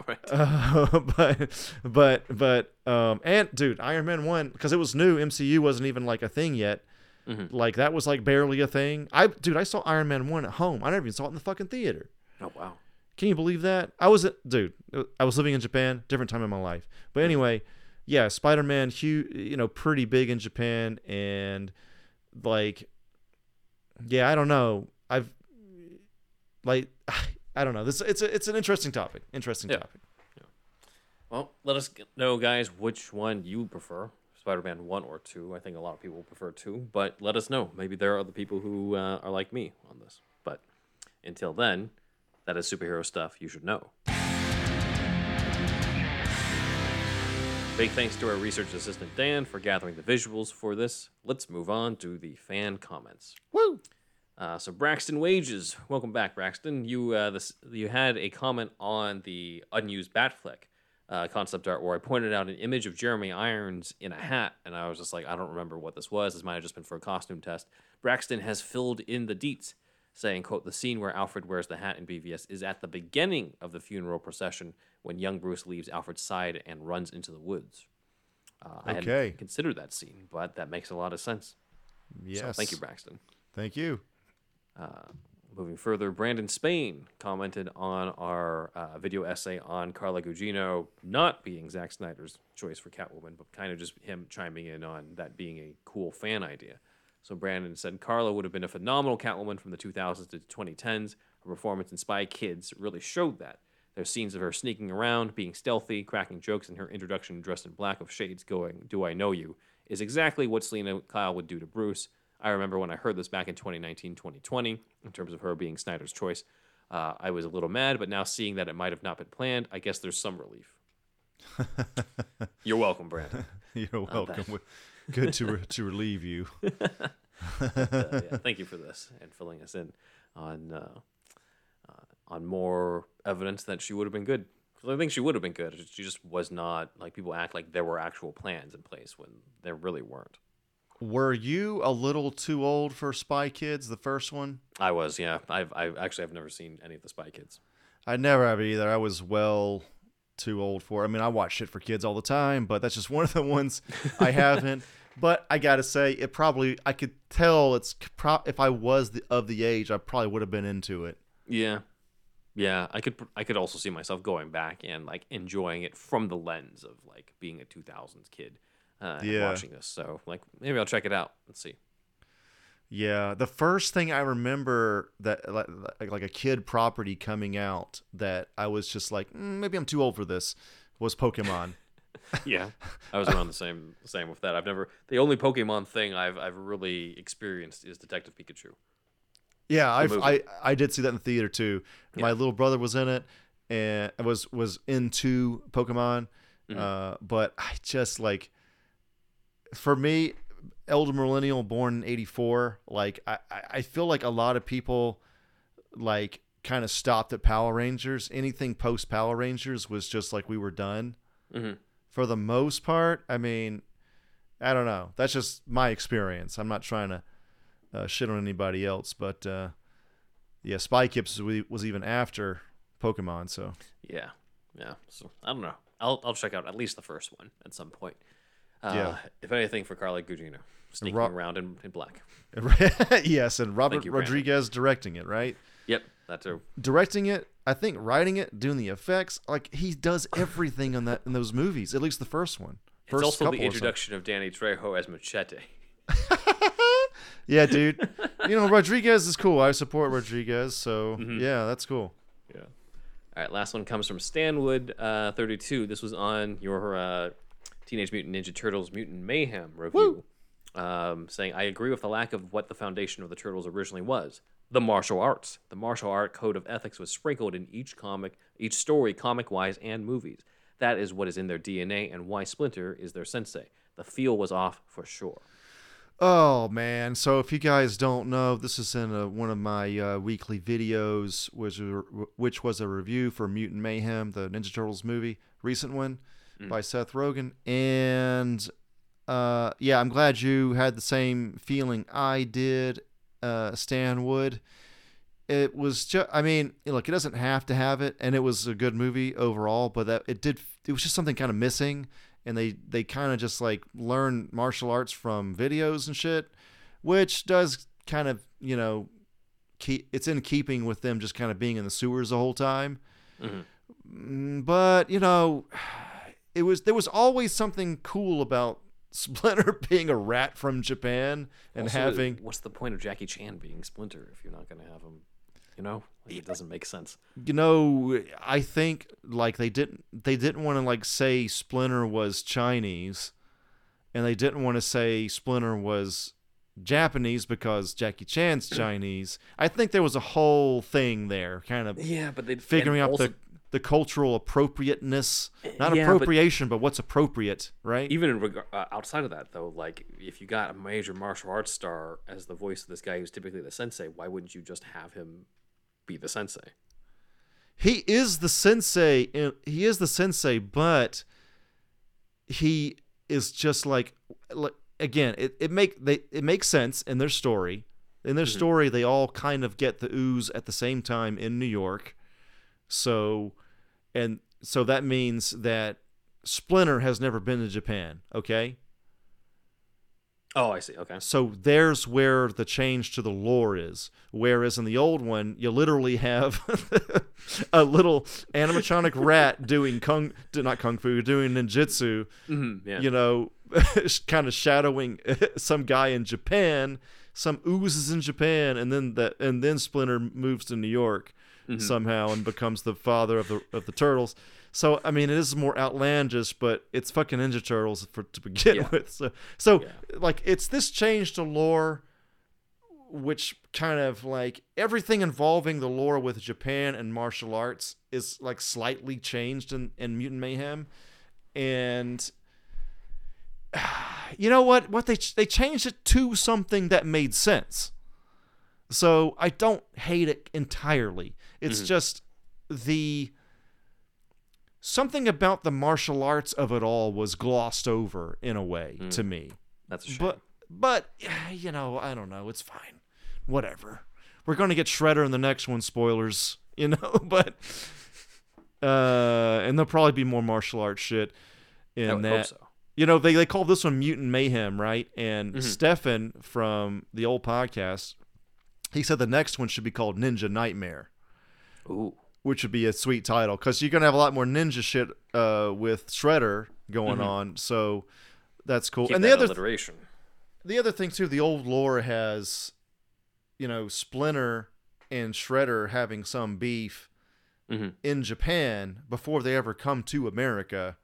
right. uh, but, but, but, um, and dude, Iron Man one, because it was new, M C U wasn't even like a thing yet. Mm-hmm. Like that was like barely a thing. I, dude, I saw Iron Man one at home. I never even saw it in the fucking theater. Oh, wow. Can you believe that? I was, dude, I was living in Japan, different time in my life. But anyway, yeah, Spider-Man, huge, you know, pretty big in Japan. And like, yeah, I don't know. I've like, I don't know. This It's a, it's an interesting topic. Interesting yeah. topic. Yeah. Well, let us know, guys, which one you prefer, Spider-Man one or two. I think a lot of people prefer two, but let us know. Maybe there are other people who uh, are like me on this. But until then... that is superhero stuff you should know. Big thanks to our research assistant, Dan, for gathering the visuals for this. Let's move on to the fan comments. Woo! Uh, so Braxton Wages. Welcome back, Braxton. You uh, this, you had a comment on the unused Batfleck uh, concept art where I pointed out an image of Jeremy Irons in a hat, and I was just like, I don't remember what this was. This might have just been for a costume test. Braxton has filled in the deets. saying, quote, the scene where Alfred wears the hat in B V S is at the beginning of the funeral procession when young Bruce leaves Alfred's side and runs into the woods. Uh, okay. I hadn't considered that scene, but that makes a lot of sense. Yes. So thank you, Braxton. Thank you. Uh, moving further, Brandon Spain commented on our uh, video essay on Carla Gugino not being Zack Snyder's choice for Catwoman, but kind of just him chiming in on that being a cool fan idea. So Brandon said, Carla would have been a phenomenal Catwoman from the two thousands to twenty tens. Her performance in Spy Kids really showed that. There's scenes of her sneaking around, being stealthy, cracking jokes, and her introduction dressed in black of shades going, do I know you, is exactly what Selina Kyle would do to Bruce. I remember when I heard this back in twenty nineteen, twenty twenty, in terms of her being Snyder's choice, uh, I was a little mad, but now seeing that it might have not been planned, I guess there's some relief. You're welcome, Brandon. You're welcome. Good to re- to relieve you. But, uh, yeah, thank you for this and filling us in on uh, uh, on more evidence that she would have been good. Because I think she would have been good. She just was not, like, people act like there were actual plans in place when there really weren't. Were you a little too old for Spy Kids, the first one? I was, yeah. I've, I've actually I've never seen any of the Spy Kids. I never have either. I was well too old for. I mean, I watch shit for kids all the time, but that's just one of the ones I haven't. But I gotta say, it probably I could tell it's pro- if I was the, of the age, I probably would have been into it. Yeah, yeah. I could I could also see myself going back and like enjoying it from the lens of like being a two thousands kid. Uh, yeah. Watching this, so like maybe I'll check it out. Let's see. Yeah, the first thing I remember that like like a kid property coming out that I was just like mm, maybe I'm too old for this was Pokemon. Yeah, I was around the same same with that. I've never the only Pokemon thing I've I've really experienced is Detective Pikachu. Yeah, I've, I I did see that in the theater too. Yeah. My little brother was in it and was was into Pokemon, mm-hmm. uh, but I just like. For me, elder millennial born in eighty-four, like I, I feel like a lot of people like kind of stopped at Power Rangers. Anything post Power Rangers was just like we were done mm-hmm. for the most part. I mean, I don't know. That's just my experience. I'm not trying to uh, shit on anybody else, but uh, yeah, Spy Kids was even after Pokemon. So yeah, yeah. So I don't know. I'll I'll check out at least the first one at some point. Uh, yeah. If anything, for Carla Gugino, sneaking Ro- around in, in black. Yes, and Robert you, Rodriguez directing it, right? Yep, that too. Directing it, I think writing it, doing the effects, like he does everything on that in those movies. At least the first one. First it's also the introduction of Danny Trejo as Machete. Yeah, dude. You know, Rodriguez is cool. I support Rodriguez, so mm-hmm. yeah, that's cool. Yeah. All right, last one comes from Stanwood uh, thirty-two. This was on your. Uh, Teenage Mutant Ninja Turtles: Mutant Mayhem review, um, saying, I agree with the lack of what the foundation of the Turtles originally was, the martial arts. The martial art code of ethics was sprinkled in each comic, each story, comic-wise and movies. That is what is in their D N A and why Splinter is their sensei. The feel was off for sure. Oh, man. So if you guys don't know, this is in a, one of my uh, weekly videos, which, which was a review for Mutant Mayhem, the Ninja Turtles movie, recent one. By Seth Rogen. And uh, yeah, I'm glad you had the same feeling I did, uh, Stan Wood. It was just, I mean, look, it doesn't have to have it, and it was a good movie overall, but that it did, it was just something kind of missing, and they, they kind of just like learn martial arts from videos and shit, which does kind of, you know, keep, it's in keeping with them just kind of being in the sewers the whole time. Mm-hmm. But, you know... It was there was always something cool about Splinter being a rat from Japan and also, having. What's the point of Jackie Chan being Splinter if you're not going to have him? You know, like, it doesn't make sense. You know, I think like they didn't they didn't want to like say Splinter was Chinese, and they didn't want to say Splinter was Japanese because Jackie Chan's Chinese. I think there was a whole thing there, kind of. Yeah, but they figuring out also- the. The cultural appropriateness, not yeah, appropriation, but, but what's appropriate, right? Even in reg- uh, outside of that, though, like if you got a major martial arts star as the voice of this guy who's typically the sensei, why wouldn't you just have him be the sensei? He is the sensei. In, he is the sensei, but he is just like, like again, it, it make they it makes sense in their story In their mm-hmm. story, they all kind of get the ooze at the same time in New York. So, and so that means that Splinter has never been to Japan, okay? Oh, I see, okay. So there's where the change to the lore is. Whereas in the old one, you literally have a little animatronic rat doing kung, not kung fu, doing ninjutsu, mm-hmm, yeah. you know, kind of shadowing some guy in Japan. Some oozes in Japan, and then that, and then Splinter moves to New York mm-hmm. somehow and becomes the father of the of the turtles. So I mean, it is more outlandish, but it's fucking Ninja Turtles for to begin yeah. with. So, so yeah. like it's this change to lore, which kind of like everything involving the lore with Japan and martial arts is like slightly changed in, in Mutant Mayhem, and. You know what? What they they changed it to something that made sense. So I don't hate it entirely. It's mm-hmm. just the something about the martial arts of it all was glossed over in a way mm. to me. That's a shame. But but you know, I don't know. It's fine. Whatever. We're going to get Shredder in the next one. Spoilers, you know. But uh, and there'll probably be more martial arts shit in I would that. Hope so. You know, they, they call this one Mutant Mayhem, right? And mm-hmm. Stefan from the old podcast, he said the next one should be called Ninja Nightmare. Ooh. Which would be a sweet title. Because you're going to have a lot more ninja shit uh, with Shredder going mm-hmm. on. So that's cool. Keep and that the other alliteration. The other thing, too, the old lore has, you know, Splinter and Shredder having some beef mm-hmm. in Japan before they ever come to America.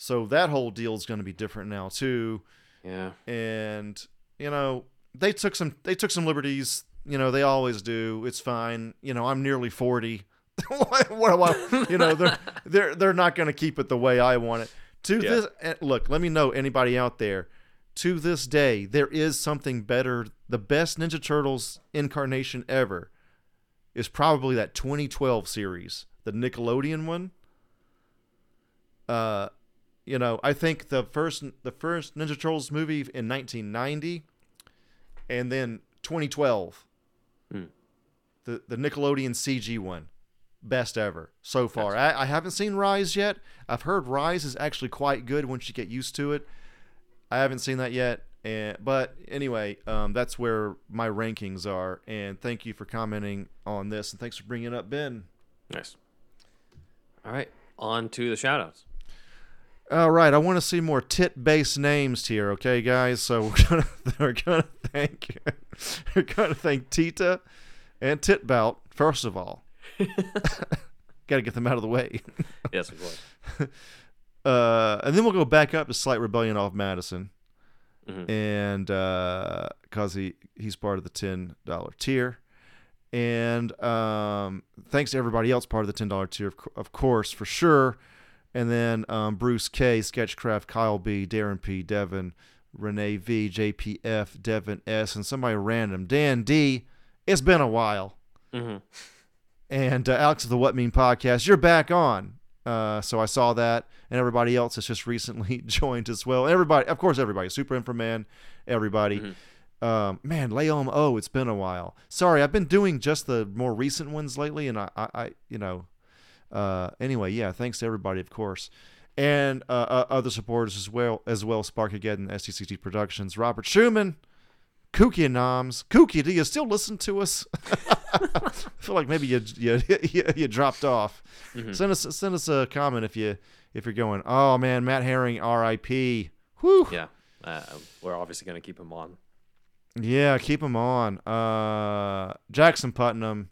So that whole deal is going to be different now too. Yeah. And you know, they took some they took some liberties, you know, they always do. It's fine. You know, I'm nearly forty. what, what, what, you know, they they they're not going to keep it the way I want it. To yeah. this look, let me know anybody out there. To this day, there is something better. The best Ninja Turtles incarnation ever is probably that twenty twelve series, the Nickelodeon one. Uh You know, I think the first the first Ninja Turtles movie in nineteen ninety, and then twenty twelve, mm. the the Nickelodeon C G one, best ever so far. I, I haven't seen Rise yet. I've heard Rise is actually quite good once you get used to it. I haven't seen that yet, and but anyway, um, that's where my rankings are. And thank you for commenting on this, and thanks for bringing it up, Ben. Nice. All right, on to the shout-outs. All right, I want to see more tit-based names here, okay, guys? So we're gonna we're gonna thank we're gonna thank Tita and Titbout first of all. Got to get them out of the way. Yes, we will. Uh, and then we'll go back up to Slight Rebellion off Madison, mm-hmm. and because uh, he he's part of the ten dollar tier. And um, thanks to everybody else part of the ten dollar tier, of, of course, for sure. And then um, Bruce K, Sketchcraft, Kyle B, Darren P, Devin, Renee V, J P F, Devin S, and somebody random, Dan D. It's been a while. Mm-hmm. And uh, Alex of the What Mean Podcast, you're back on. Uh, so I saw that, and everybody else has just recently joined as well. Everybody, of course, everybody. Super Inframan, everybody. Mm-hmm. Um, man, Laom O, it's been a while. Sorry, I've been doing just the more recent ones lately, and I, I, I you know. Uh, anyway, yeah, thanks to everybody, of course, and uh, uh, other supporters as well, as well. Sparkageddon, S T C T Productions, Robert Schumann, Kookie Noms, Kookie, do you still listen to us? I feel like maybe you you, you, you dropped off. Mm-hmm. Send us send us a comment if you if you're going. Oh man, Matt Herring, R I P. Whew. Yeah, uh, we're obviously gonna keep him on. Yeah, keep him on. Uh, Jackson Putnam.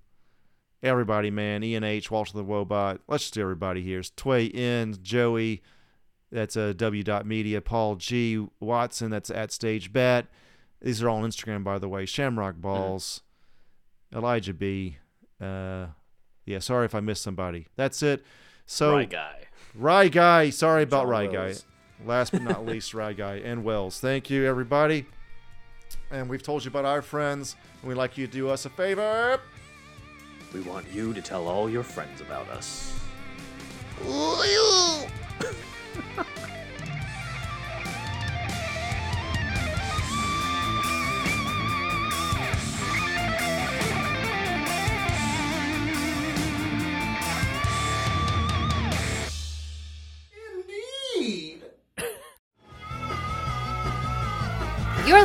Everybody, man. Ian H, Walter the Wobot. Let's just do everybody here. It's Tway N, Joey. That's a W dot media. Paul G. Watson. That's at Stage Bat. These are all on Instagram, by the way. Shamrock Balls. Mm-hmm. Elijah B. Uh, yeah, sorry if I missed somebody. That's it. So Rye Guy. Rye Guy. Sorry about John Rye Wells. Guy. Last but not least, Rye Guy and Wells. Thank you, everybody. And we've told you about our friends. And we'd like you to do us a favor. We want you to tell all your friends about us. You're